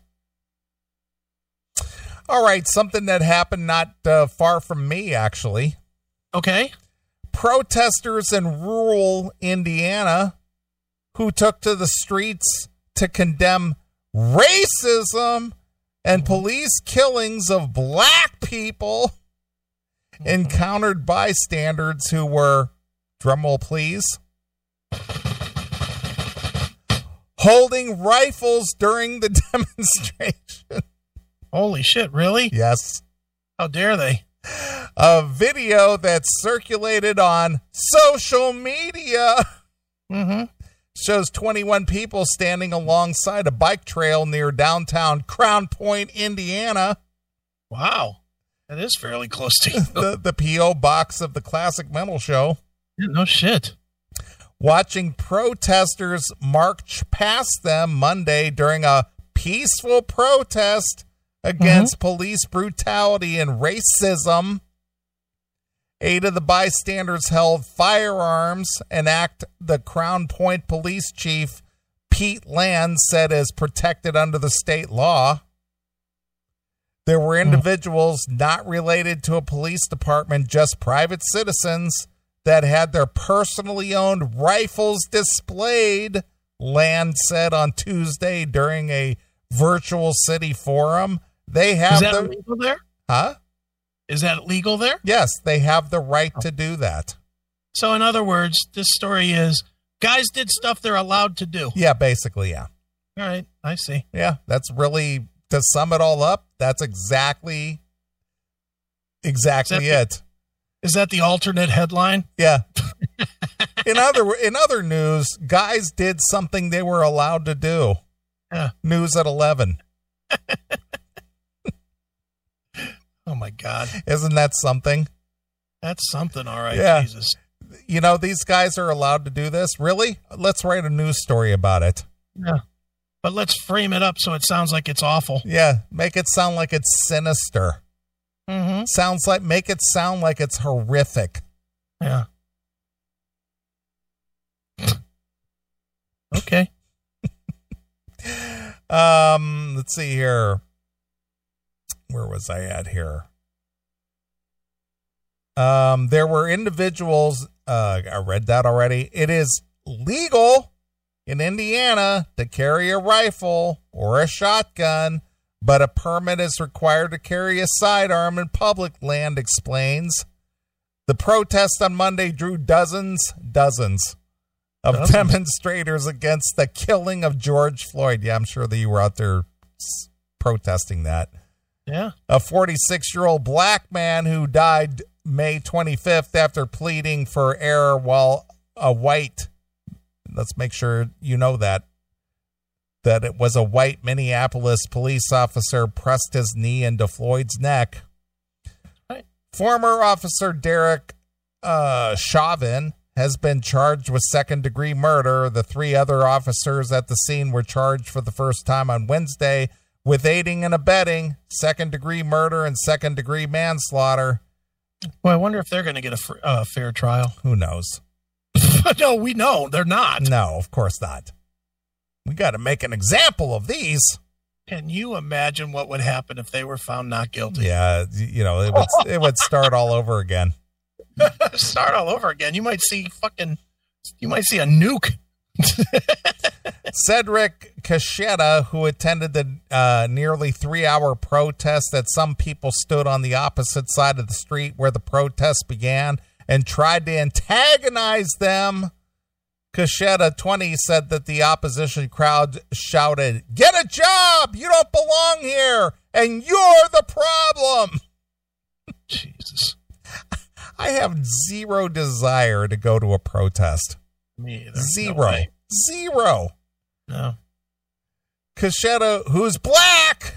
All right. Something that happened not far from me, actually. Okay. Protesters in rural Indiana who took to the streets to condemn racism and police killings of black people encountered bystanders who were, drumroll please, holding rifles during the demonstration. Holy shit, really? Yes. How dare they? A video that circulated on social media shows 21 people standing alongside a bike trail near downtown Crown Point, Indiana. Wow. That is fairly close to you. the P.O. box of the classic metal show. Yeah, no shit. Watching protesters march past them Monday during a peaceful protest against police brutality and racism. 8 of the bystanders held firearms, an act the Crown Point police chief, Pete Land, said is protected under the state law. There were individuals not related to a police department, just private citizens that had their personally owned rifles displayed, Land said on Tuesday during a virtual city forum. They have legal there? Huh? Is that legal there? Yes, they have the right to do that. So in other words, this story is guys did stuff they're allowed to do. Yeah, basically, yeah. All right, I see. Yeah, that's really, to sum it all up, that's exactly it. Is that the alternate headline? Yeah. In other news, guys did something they were allowed to do. Yeah. News at 11. Oh, my God. Isn't that something? That's something. All right. Yeah. Jesus. You know, these guys are allowed to do this. Really? Let's write a news story about it. Yeah. But let's frame it up so it sounds like it's awful. Yeah. Make it sound like it's sinister. Mm-hmm. Make it sound like it's horrific. Yeah. Okay. Let's see here. Where was I at here? There were individuals. I read that already. It is legal in Indiana to carry a rifle or a shotgun, but a permit is required to carry a sidearm in public, Land explains. The protest on Monday drew dozens of demonstrators against the killing of George Floyd. Yeah, I'm sure that you were out there protesting that. Yeah. A 46-year-old black man who died May 25th after pleading for error while a white, let's make sure you know that it was a white Minneapolis police officer pressed his knee into Floyd's neck. Right. Former officer Derek Chauvin has been charged with second-degree murder. The 3 other officers at the scene were charged for the first time on Wednesday with aiding and abetting, second-degree murder, and second-degree manslaughter. Well, I wonder if they're going to get a fair trial. Who knows? No, we know they're not. No, of course not. We got to make an example of these. Can you imagine what would happen if they were found not guilty? Yeah, you know, it would start all over again. Start all over again. You might see a nuke. Cedric Cachetta, who attended the nearly 3-hour protest that some people stood on the opposite side of the street where the protest began and tried to antagonize them. Cachetta, 20, said that the opposition crowd shouted, "Get a job! You don't belong here, and you're the problem!" Jesus. I have zero desire to go to a protest. Me either. Zero. No zero. No. Cachetta, who's black,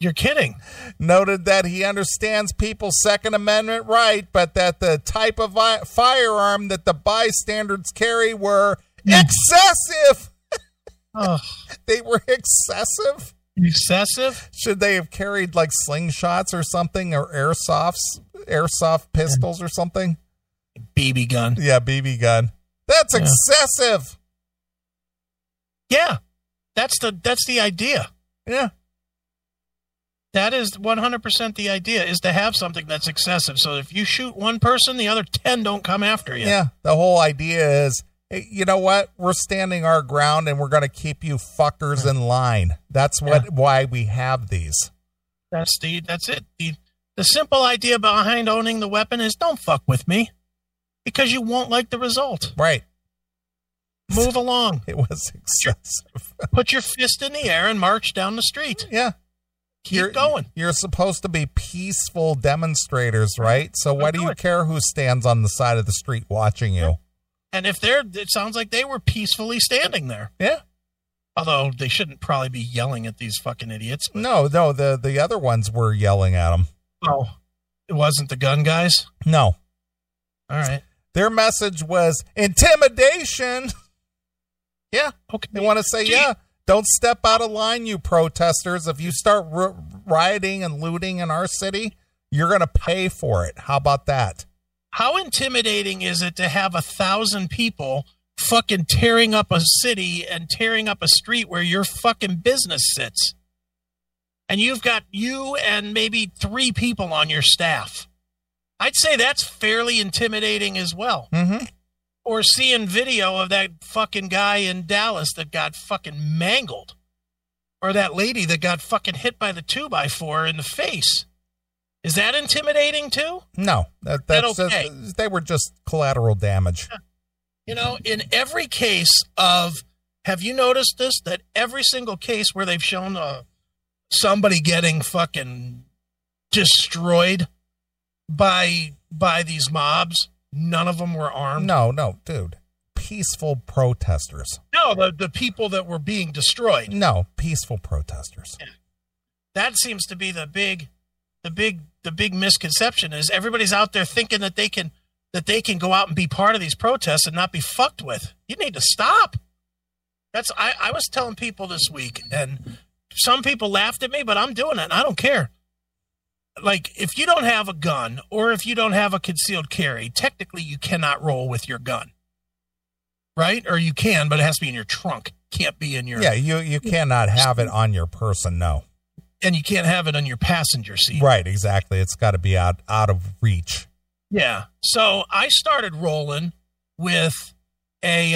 you're kidding, noted that he understands people's Second Amendment right, but that the type of firearm that the bystanders carry were excessive. Oh. They were excessive? Excessive? Should they have carried like slingshots or something, or airsoft pistols or something? BB gun. Yeah, BB gun. That's excessive. Yeah. That's the idea. Yeah. That is 100% the idea, is to have something that's excessive. So if you shoot one person, the other 10 don't come after you. Yeah. The whole idea is, hey, you know what? We're standing our ground and we're going to keep you fuckers in line. That's why we have these. That's it. The simple idea behind owning the weapon is don't fuck with me. Because you won't like the result. Right. Move along. It was excessive. Put your fist in the air and march down the street. Yeah. Keep going. You're supposed to be peaceful demonstrators, right? So why do you care who stands on the side of the street watching you? And if they're, it sounds like they were peacefully standing there. Yeah. Although they shouldn't probably be yelling at these fucking idiots. But. No, the other ones were yelling at them. Oh, it wasn't the gun guys? No. All right. Their message was intimidation. Yeah. Okay. They want to say, yeah, don't step out of line, you protesters. If you start rioting and looting in our city, you're going to pay for it. How about that? How intimidating is it to have 1,000 people fucking tearing up a city and tearing up a street where your fucking business sits? And you've got you and maybe 3 people on your staff. I'd say that's fairly intimidating as well. Mm-hmm. Or seeing video of that fucking guy in Dallas that got fucking mangled. Or that lady that got fucking hit by the 2x4 in the face. Is that intimidating too? No. That's okay. They were just collateral damage. You know, in every case of, have you noticed this? That every single case where they've shown somebody getting fucking destroyed by these mobs, none of them were armed. No, dude. Peaceful protesters. No, the people that were being destroyed. No, peaceful protesters. Yeah. That seems to be the big misconception is everybody's out there thinking that they can go out and be part of these protests and not be fucked with. You need to stop. I was telling people this week, and some people laughed at me, but I'm doing it and I don't care. Like, if you don't have a gun or if you don't have a concealed carry, technically you cannot roll with your gun. Right? Or you can, but it has to be in your trunk. Can't be in your... Yeah, you cannot have it on your person, no. And you can't have it on your passenger seat. Right, exactly. It's got to be out of reach. Yeah. So I started rolling with a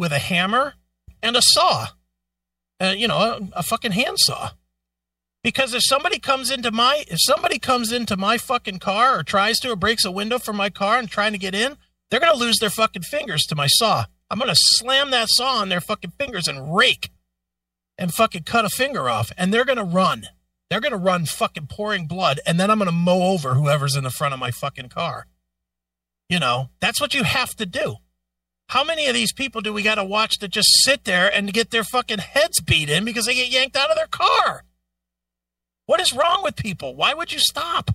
hammer and a saw, a fucking handsaw. Because if somebody comes into my fucking car or tries to or breaks a window from my car and trying to get in, they're going to lose their fucking fingers to my saw. I'm going to slam that saw on their fucking fingers and rake and fucking cut a finger off. And they're going to run. They're going to run fucking pouring blood. And then I'm going to mow over whoever's in the front of my fucking car. You know, that's what you have to do. How many of these people do we got to watch that just sit there and get their fucking heads beat in because they get yanked out of their car? What is wrong with people? Why would you stop?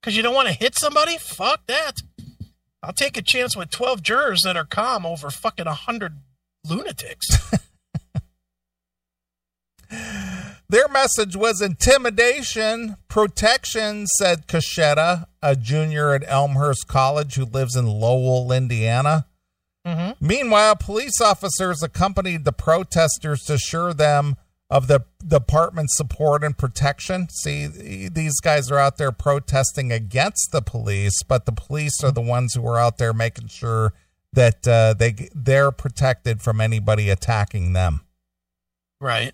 Because you don't want to hit somebody? Fuck that. I'll take a chance with 12 jurors that are calm over fucking 100 lunatics. Their message was intimidation, protection, said Cachetta, a junior at Elmhurst College who lives in Lowell, Indiana. Mm-hmm. Meanwhile, police officers accompanied the protesters to assure them of the department's support and protection. See, these guys are out there protesting against the police, but the police are the ones who are out there making sure that they're protected from anybody attacking them. Right.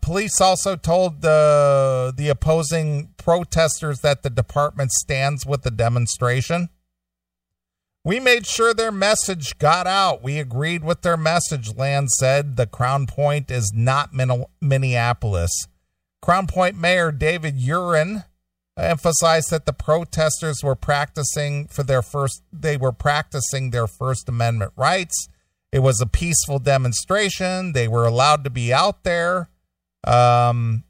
Police also told the opposing protesters that the department stands with the demonstration. We made sure their message got out. We agreed with their message, Land said. The Crown Point is not Minneapolis. Crown Point Mayor David Urin emphasized that the protesters were practicing their First Amendment rights. It was a peaceful demonstration. They were allowed to be out there. The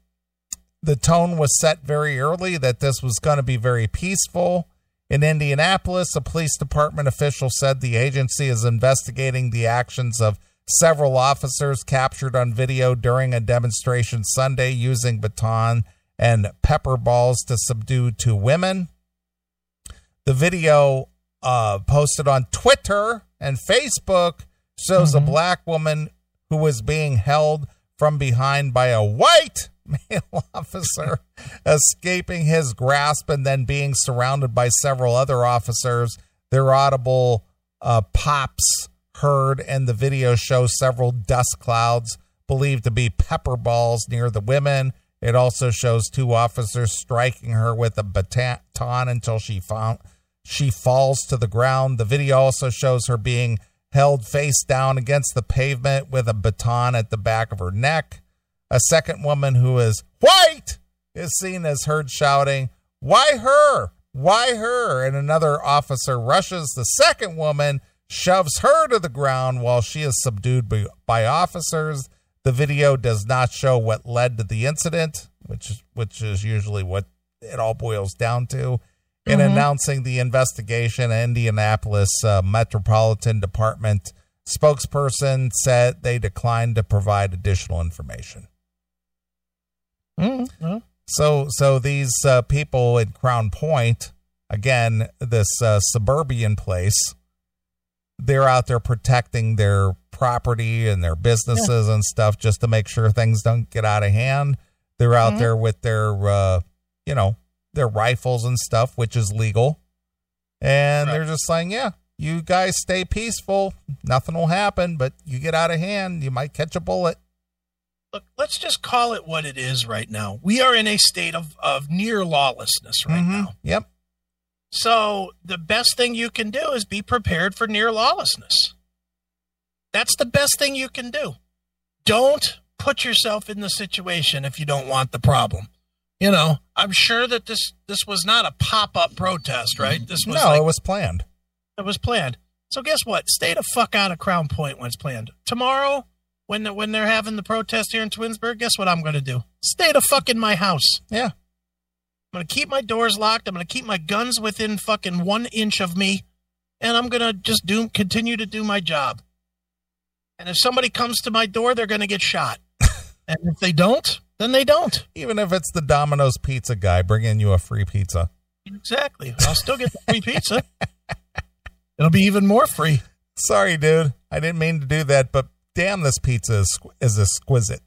tone was set very early that this was going to be very peaceful. In Indianapolis, a police department official said the agency is investigating the actions of several officers captured on video during a demonstration Sunday using baton and pepper balls to subdue 2 women. The video posted on Twitter and Facebook shows a black woman who was being held from behind by a white male officer escaping his grasp and then being surrounded by several other officers. Their audible pops heard, and the video shows several dust clouds believed to be pepper balls near the women. It also shows 2 officers striking her with a baton until she falls to the ground. The video also shows her being held face down against the pavement with a baton at the back of her neck. A second woman who is white is seen as heard shouting, "Why her? Why her?" And another officer rushes the second woman. shoves her to the ground while she is subdued by officers. The video does not show what led to the incident, which is usually what it all boils down to. In announcing the investigation, Indianapolis Metropolitan Department spokesperson said they declined to provide additional information. So these people in Crown Point, again, this suburban place, they're out there protecting their property and their businesses and stuff just to make sure things don't get out of hand. They're out there with their, their rifles and stuff, which is legal. And they're just saying, yeah, you guys stay peaceful. Nothing will happen, but you get out of hand, you might catch a bullet. Look, let's just call it what it is right now. We are in a state of near lawlessness right now. Yep. So the best thing you can do is be prepared for near lawlessness. That's the best thing you can do. Don't put yourself in the situation if you don't want the problem. You know, I'm sure that this was not a pop-up protest, right? It was planned. It was planned. So guess what? Stay the fuck out of Crown Point when it's planned. Tomorrow, when they're having the protest here in Twinsburg, guess what I'm going to do? Stay the fuck in my house. Yeah. I'm going to keep my doors locked. I'm going to keep my guns within fucking 1 inch of me. And I'm going to just continue to do my job. And if somebody comes to my door, they're going to get shot. And if they don't, then they don't. Even if it's the Domino's pizza guy bringing you a free pizza. Exactly. I'll still get the free pizza. It'll be even more free. Sorry, dude. I didn't mean to do that, but damn, this pizza is exquisite.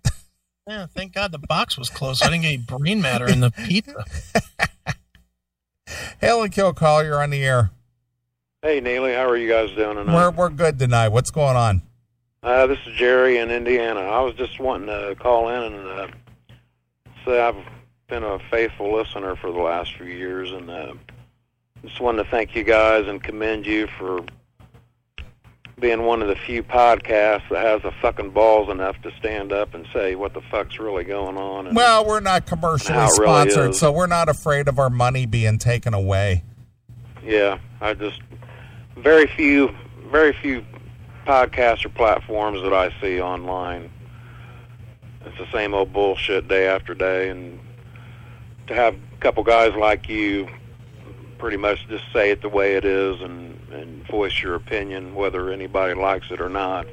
Yeah, thank God the box was closed. I didn't get any brain matter in the pizza. Hail and Kill Call, you're on the air. Hey, Neely, how are you guys doing tonight? We're good tonight. What's going on? This is Jerry in Indiana. I was just wanting to call in and say I've been a faithful listener for the last few years, and just wanted to thank you guys and commend you for being one of the few podcasts that has the fucking balls enough to stand up and say what the fuck's really going on. And, well, we're not commercially sponsored, really, so we're not afraid of our money being taken away. Yeah, I just very few podcasts or platforms that I see online. It's the same old bullshit day after day, and to have a couple guys like you pretty much just say it the way it is and voice your opinion, whether anybody likes it or not.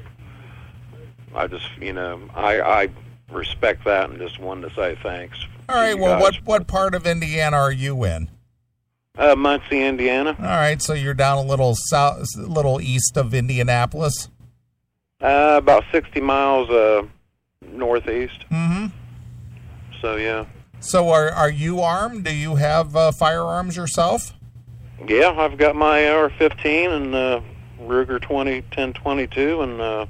I just, I respect that and just wanted to say thanks. All right, well, what part of Indiana are you in? Muncie, Indiana. All right, so you're down a little east of Indianapolis? About 60 miles northeast. Mm-hmm. So, yeah. So are you armed? Do you have firearms yourself? Yeah, I've got my AR-15 and Ruger 10-22 and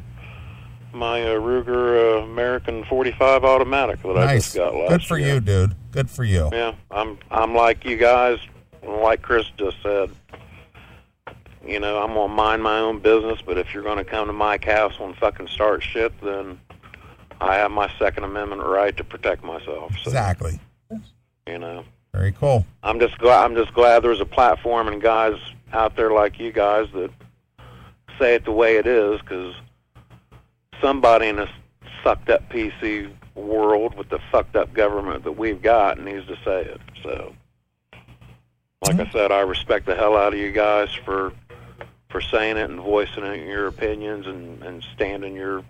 my Ruger American 45 automatic that I just got last year. Good for you, dude. Good for you. Yeah, I'm like you guys, like Chris just said. I'm gonna mind my own business, but if you're gonna come to my castle and fucking start shit, then I have my Second Amendment right to protect myself. So, exactly. Very cool. I'm just glad there's a platform and guys out there like you guys that say it the way it is, because somebody in this sucked up PC world with the fucked up government that we've got needs to say it. So, like I said, I respect the hell out of you guys for saying it and voicing it in your opinions and standing your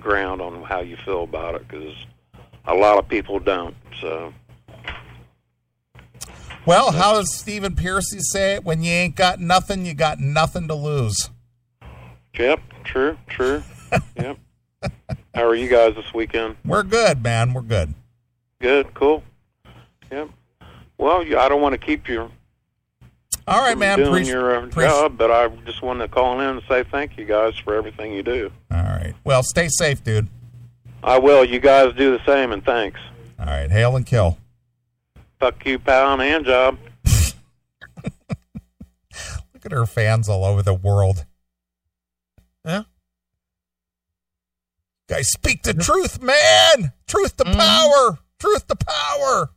ground on how you feel about it, because a lot of people don't. So, well, how does Steven Pearcy say it? When you ain't got nothing, you got nothing to lose. Yep, true. Yep. How are you guys this weekend? We're good, man. We're good. Good, cool. Yep. Well, I don't want to keep you. All right, man. Doing your job, but I just wanted to call in and say thank you guys for everything you do. All right. Well, stay safe, dude. I will. You guys do the same, and thanks. All right. Hail and kill. Fuck you, pound and job. Look at her fans all over the world. Huh? Guys, speak the truth, man. Truth to power. Truth to power.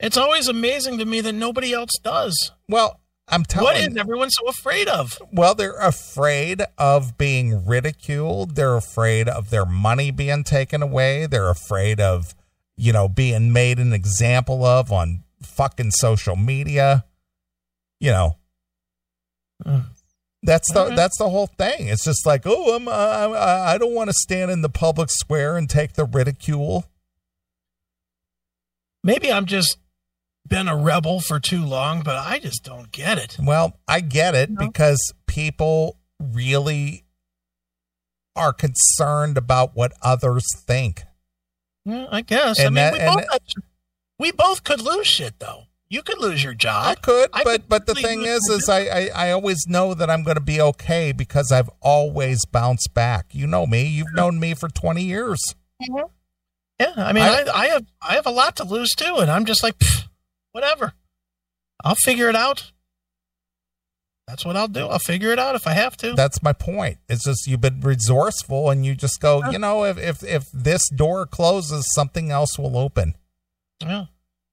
It's always amazing to me that nobody else does. Well, I'm telling you. What is everyone so afraid of? Well, they're afraid of being ridiculed. They're afraid of their money being taken away. They're afraid of, you know, being made an example of on fucking social media. You know, that's the whole thing. It's just like, oh, I don't want to stand in the public square and take the ridicule. Maybe I'm just been a rebel for too long, but I just don't get it. Well, I get it because people really are concerned about what others think. Yeah, I guess. And I mean, we both could lose shit, though. You could lose your job. I could, but the thing is I always know that I'm going to be okay because I've always bounced back. You know me. You've known me for 20 years. Mm-hmm. Yeah, I mean, I have a lot to lose too, and I'm just like, whatever. I'll figure it out. That's what I'll do. I'll figure it out if I have to. That's my point. It's just you've been resourceful, and you just go, you know, if this door closes, something else will open. Yeah.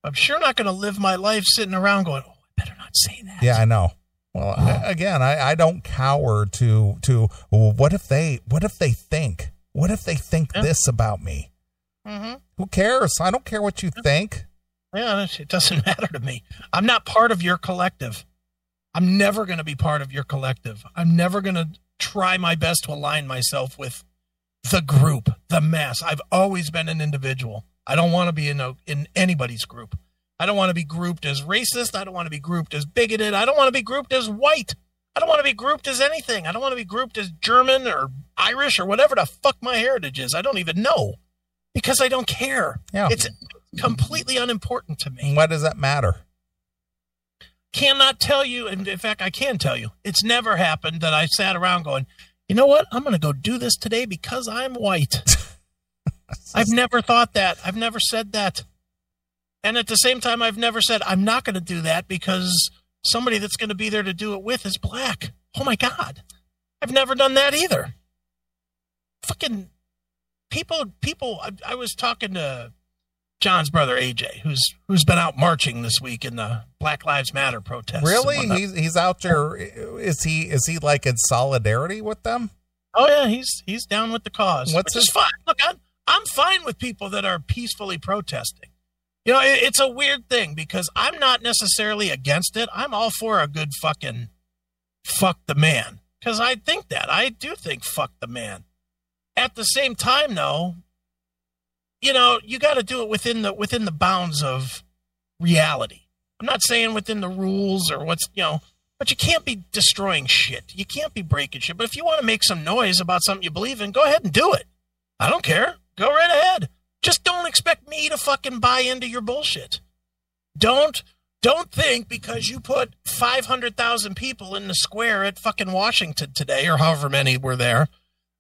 I'm sure not going to live my life sitting around going, oh, I better not say that. Yeah, I know. Well, I don't cower to what if they think? What if they think this about me? Mm-hmm. Who cares? I don't care what you think. Yeah, it doesn't matter to me. I'm not part of your collective. I'm never going to be part of your collective. I'm never going to try my best to align myself with the group, the mass. I've always been an individual. I don't want to be in anybody's group. I don't want to be grouped as racist. I don't want to be grouped as bigoted. I don't want to be grouped as white. I don't want to be grouped as anything. I don't want to be grouped as German or Irish or whatever the fuck my heritage is. I don't even know because I don't care. Yeah. It's completely unimportant to me. Why does that matter? Cannot tell you. In fact, I can tell you. It's never happened that I sat around going, you know what? I'm going to go do this today because I'm white. I've never thought that. I've never said that. And at the same time, I've never said, I'm not going to do that because somebody that's going to be there to do it with is black. Oh, my God. I've never done that either. Fucking people. I was talking to John's brother, AJ, who's been out marching this week in the Black Lives Matter protests. Really? He's out there. Is he like in solidarity with them? Oh, yeah. He's down with the cause. Which is fine. Look, I'm fine with people that are peacefully protesting. You know, it's a weird thing because I'm not necessarily against it. I'm all for a good fucking fuck the man because I think that. I do think fuck the man. At the same time, though, you know, you got to do it within the bounds of reality. I'm not saying within the rules or what's, you know, but you can't be destroying shit. You can't be breaking shit. But if you want to make some noise about something you believe in, go ahead and do it. I don't care. Go right ahead. Just don't expect me to fucking buy into your bullshit. Don't think because you put 500,000 people in the square at fucking Washington today, or however many were there,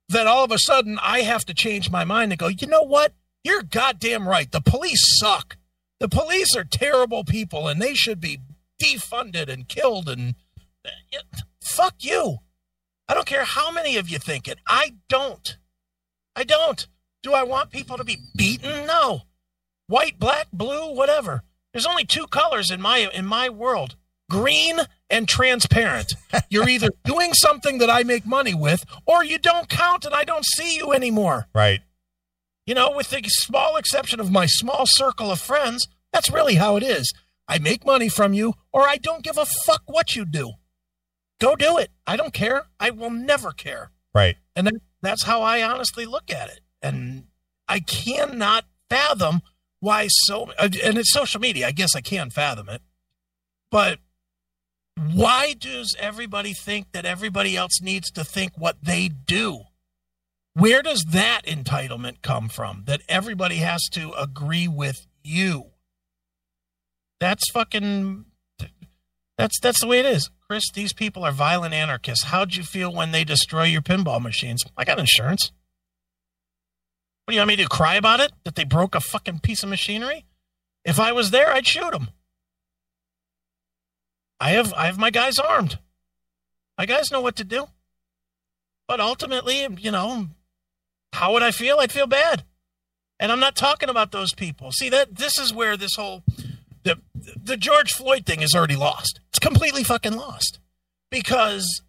that all of a sudden I have to change my mind and go, you know what? You're goddamn right. The police suck. The police are terrible people and they should be defunded and killed and fuck you. I don't care how many of you think it. I don't. Do I want people to be beaten? No. White, black, blue, whatever. There's only two colors in my world, green and transparent. You're either doing something that I make money with or you don't count and I don't see you anymore. Right. You know, with the small exception of my small circle of friends, that's really how it is. I make money from you or I don't give a fuck what you do. Go do it. I don't care. I will never care. Right. And that's how I honestly look at it. And I cannot fathom why and it's social media. I guess I can fathom it. But why does everybody think that everybody else needs to think what they do? Where does that entitlement come from? That everybody has to agree with you. That's the way it is. Chris, these people are violent anarchists. How'd you feel when they destroy your pinball machines? I got insurance. What do you want me to do, cry about it? That they broke a fucking piece of machinery? If I was there, I'd shoot them. I have my guys armed. My guys know what to do. But ultimately, you know, how would I feel? I'd feel bad. And I'm not talking about those people. See, this is where this whole The George Floyd thing is already lost. It's completely fucking lost. Because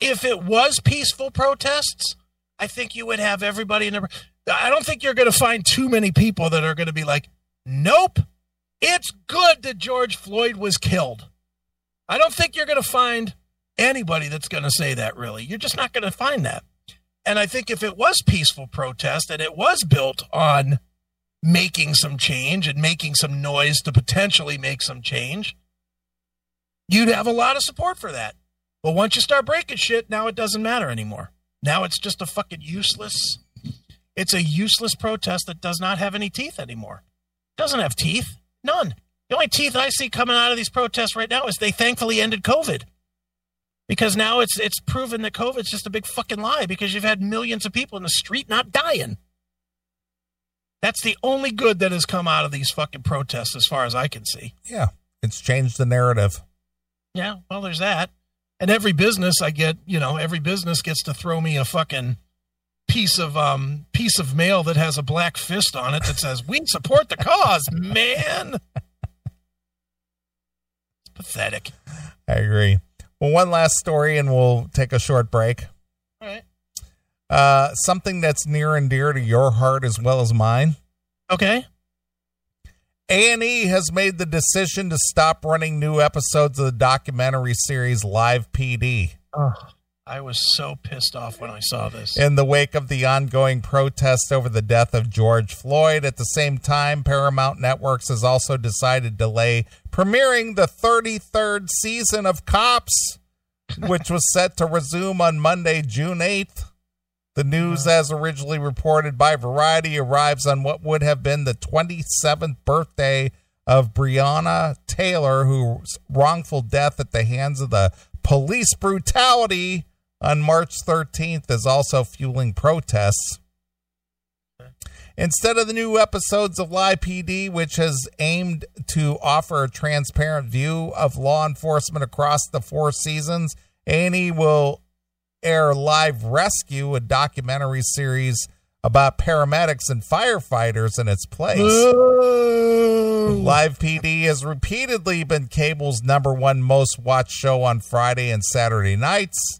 if it was peaceful protests, I think you would have everybody in the... I don't think you're going to find too many people that are going to be like, nope, it's good that George Floyd was killed. I don't think you're going to find anybody that's going to say that, really. You're just not going to find that. And I think if it was peaceful protest and it was built on making some change and making some noise to potentially make some change, you'd have a lot of support for that. But once you start breaking shit, now it doesn't matter anymore. Now it's just a fucking useless... It's a useless protest that does not have any teeth anymore. Doesn't have teeth. None. The only teeth I see coming out of these protests right now is they thankfully ended COVID. Because now it's proven that COVID's just a big fucking lie because you've had millions of people in the street not dying. That's the only good that has come out of these fucking protests as far as I can see. Yeah. It's changed the narrative. Yeah. Well, there's that. And every business I get, you know, every business gets to throw me a fucking... piece of mail that has a black fist on it that says, we support the cause, man. It's pathetic. I agree. Well, one last story and we'll take a short break. All right. Something that's near and dear to your heart as well as mine. Okay. A&E has made the decision to stop running new episodes of the documentary series Live PD. Oh. I was so pissed off when I saw this. In the wake of the ongoing protest over the death of George Floyd, at the same time, Paramount Networks has also decided to delay premiering the 33rd season of Cops, which was set to resume on Monday, June 8th. The news, as originally reported by Variety, arrives on what would have been the 27th birthday of Breonna Taylor, whose wrongful death at the hands of the police brutality on March 13th is also fueling protests. Instead of the new episodes of Live PD, which has aimed to offer a transparent view of law enforcement across the four seasons, A&E will air Live Rescue, a documentary series about paramedics and firefighters, in its place. Ooh. Live PD has repeatedly been cable's #1 most watched show on Friday and Saturday nights.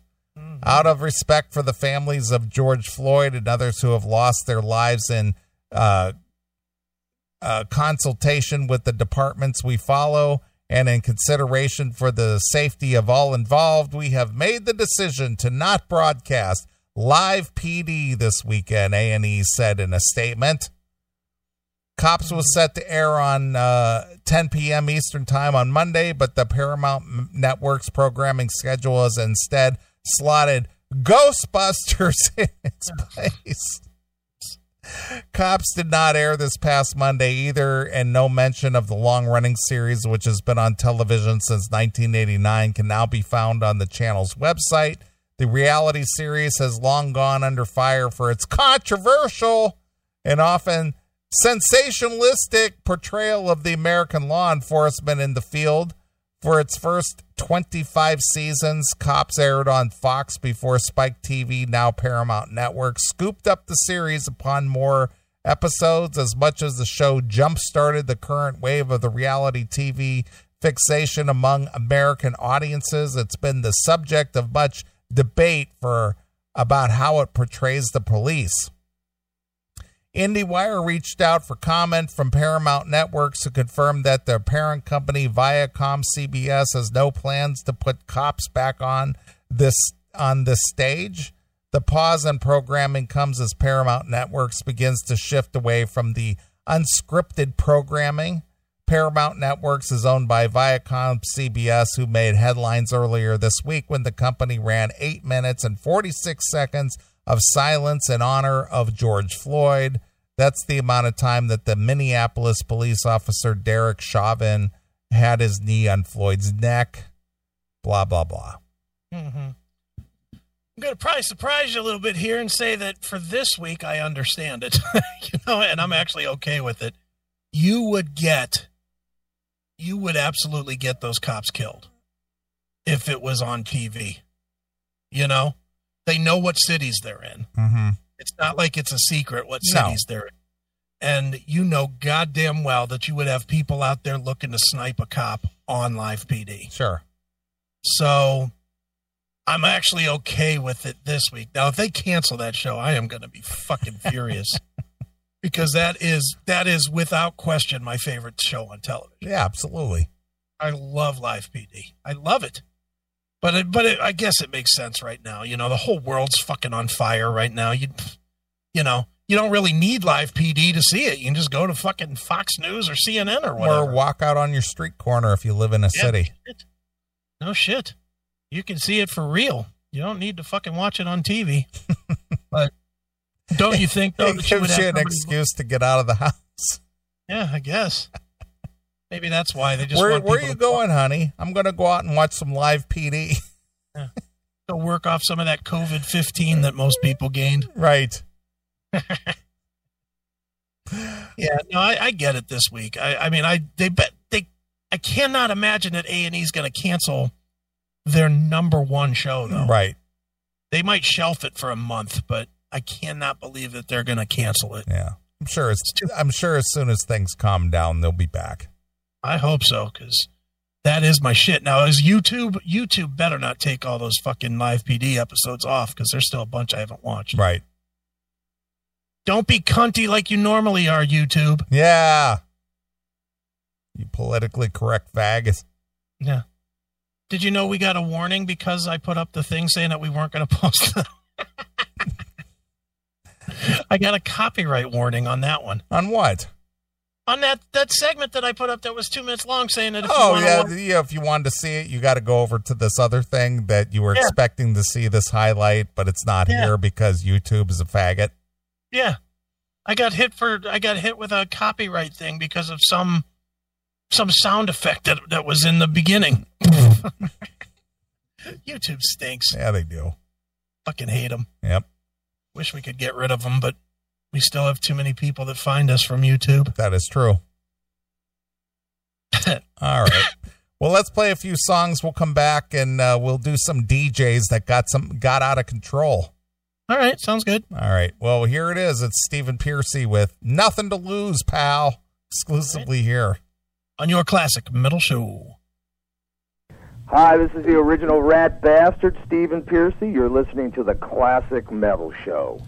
Out of respect for the families of George Floyd and others who have lost their lives in consultation with the departments we follow and in consideration for the safety of all involved, we have made the decision to not broadcast Live PD this weekend, A&E said in a statement. Cops was set to air on 10 p.m. Eastern Time on Monday, but the Paramount Network's programming schedule is instead slotted Ghostbusters in its place. Cops did not air this past Monday either, and no mention of the long-running series, which has been on television since 1989, can now be found on the channel's website. The reality series has long gone under fire for its controversial and often sensationalistic portrayal of the American law enforcement in the field. For its first 25 seasons, Cops aired on Fox before Spike TV, now Paramount Network, scooped up the series upon more episodes. As much as the show jump-started the current wave of the reality TV fixation among American audiences, it's been the subject of much debate for about how it portrays the police. IndieWire reached out for comment from Paramount Networks to confirm that their parent company ViacomCBS has no plans to put Cops back on this stage. The pause in programming comes as Paramount Networks begins to shift away from the unscripted programming. Paramount Networks is owned by ViacomCBS, who made headlines earlier this week when the company ran 8 minutes and 46 seconds of silence in honor of George Floyd. That's the amount of time that the Minneapolis police officer Derek Chauvin had his knee on Floyd's neck. Blah, blah, blah. I'm going to probably surprise you a little bit here and say that for this week, I understand it, you know, and I'm actually okay with it. You would absolutely get those cops killed if it was on TV. You know, they know what cities they're in. It's not like it's a secret what cities they're in. And you know goddamn well that you would have people out there looking to snipe a cop on Live PD. Sure. So I'm actually okay with it this week. Now, if they cancel that show, I am going to be fucking furious because that is without question my favorite show on television. Yeah, absolutely. I love Live PD. I love it. But I guess it makes sense right now. You know, the whole world's fucking on fire right now. You don't really need Live PD to see it. You can just go to fucking Fox News or CNN or whatever. Or walk out on your street corner if you live in a city. Shit. No shit. You can see it for real. You don't need to fucking watch it on TV. But don't you think, though, that you would have an excuse to get out of the house? Yeah, I guess. Maybe that's why they just want people to... Where are you going, honey? I'm going to go out and watch some Live PD. Yeah. Go work off some of that COVID-19 that most people gained. Right. Yeah, no, I get it this week. I cannot imagine that A&E is going to cancel their number one show, though. Right. They might shelf it for a month, but I cannot believe that they're going to cancel it. Yeah, I'm sure as soon as things calm down, they'll be back. I hope so, because that is my shit. Now, is YouTube better not take all those fucking Live PD episodes off, because there's still a bunch I haven't watched. Right. Don't be cunty like you normally are, YouTube. Yeah. You politically correct faggots. Yeah. Did you know we got a warning because I put up the thing saying that we weren't going to post them? I got a copyright warning on that one. On what? On that segment that I put up that was 2 minutes long saying that if if you wanted to see it, you got to go over to this other thing that you were expecting to see this highlight, but it's not here because YouTube is a faggot. Yeah. I got hit with a copyright thing because of some sound effect that was in the beginning. YouTube stinks. Yeah, they do. Fucking hate them. Yep. Wish we could get rid of them, but we still have too many people that find us from YouTube. That is true. All right. Well, let's play a few songs. We'll come back and we'll do some DJs that got out of control. All right. Sounds good. All right. Well, here it is. It's Steven Pearcy with Nothing to Lose, Pal. Exclusively here. On your classic metal show. Hi, this is the original rat bastard, Steven Pearcy. You're listening to the Classic Metal Show.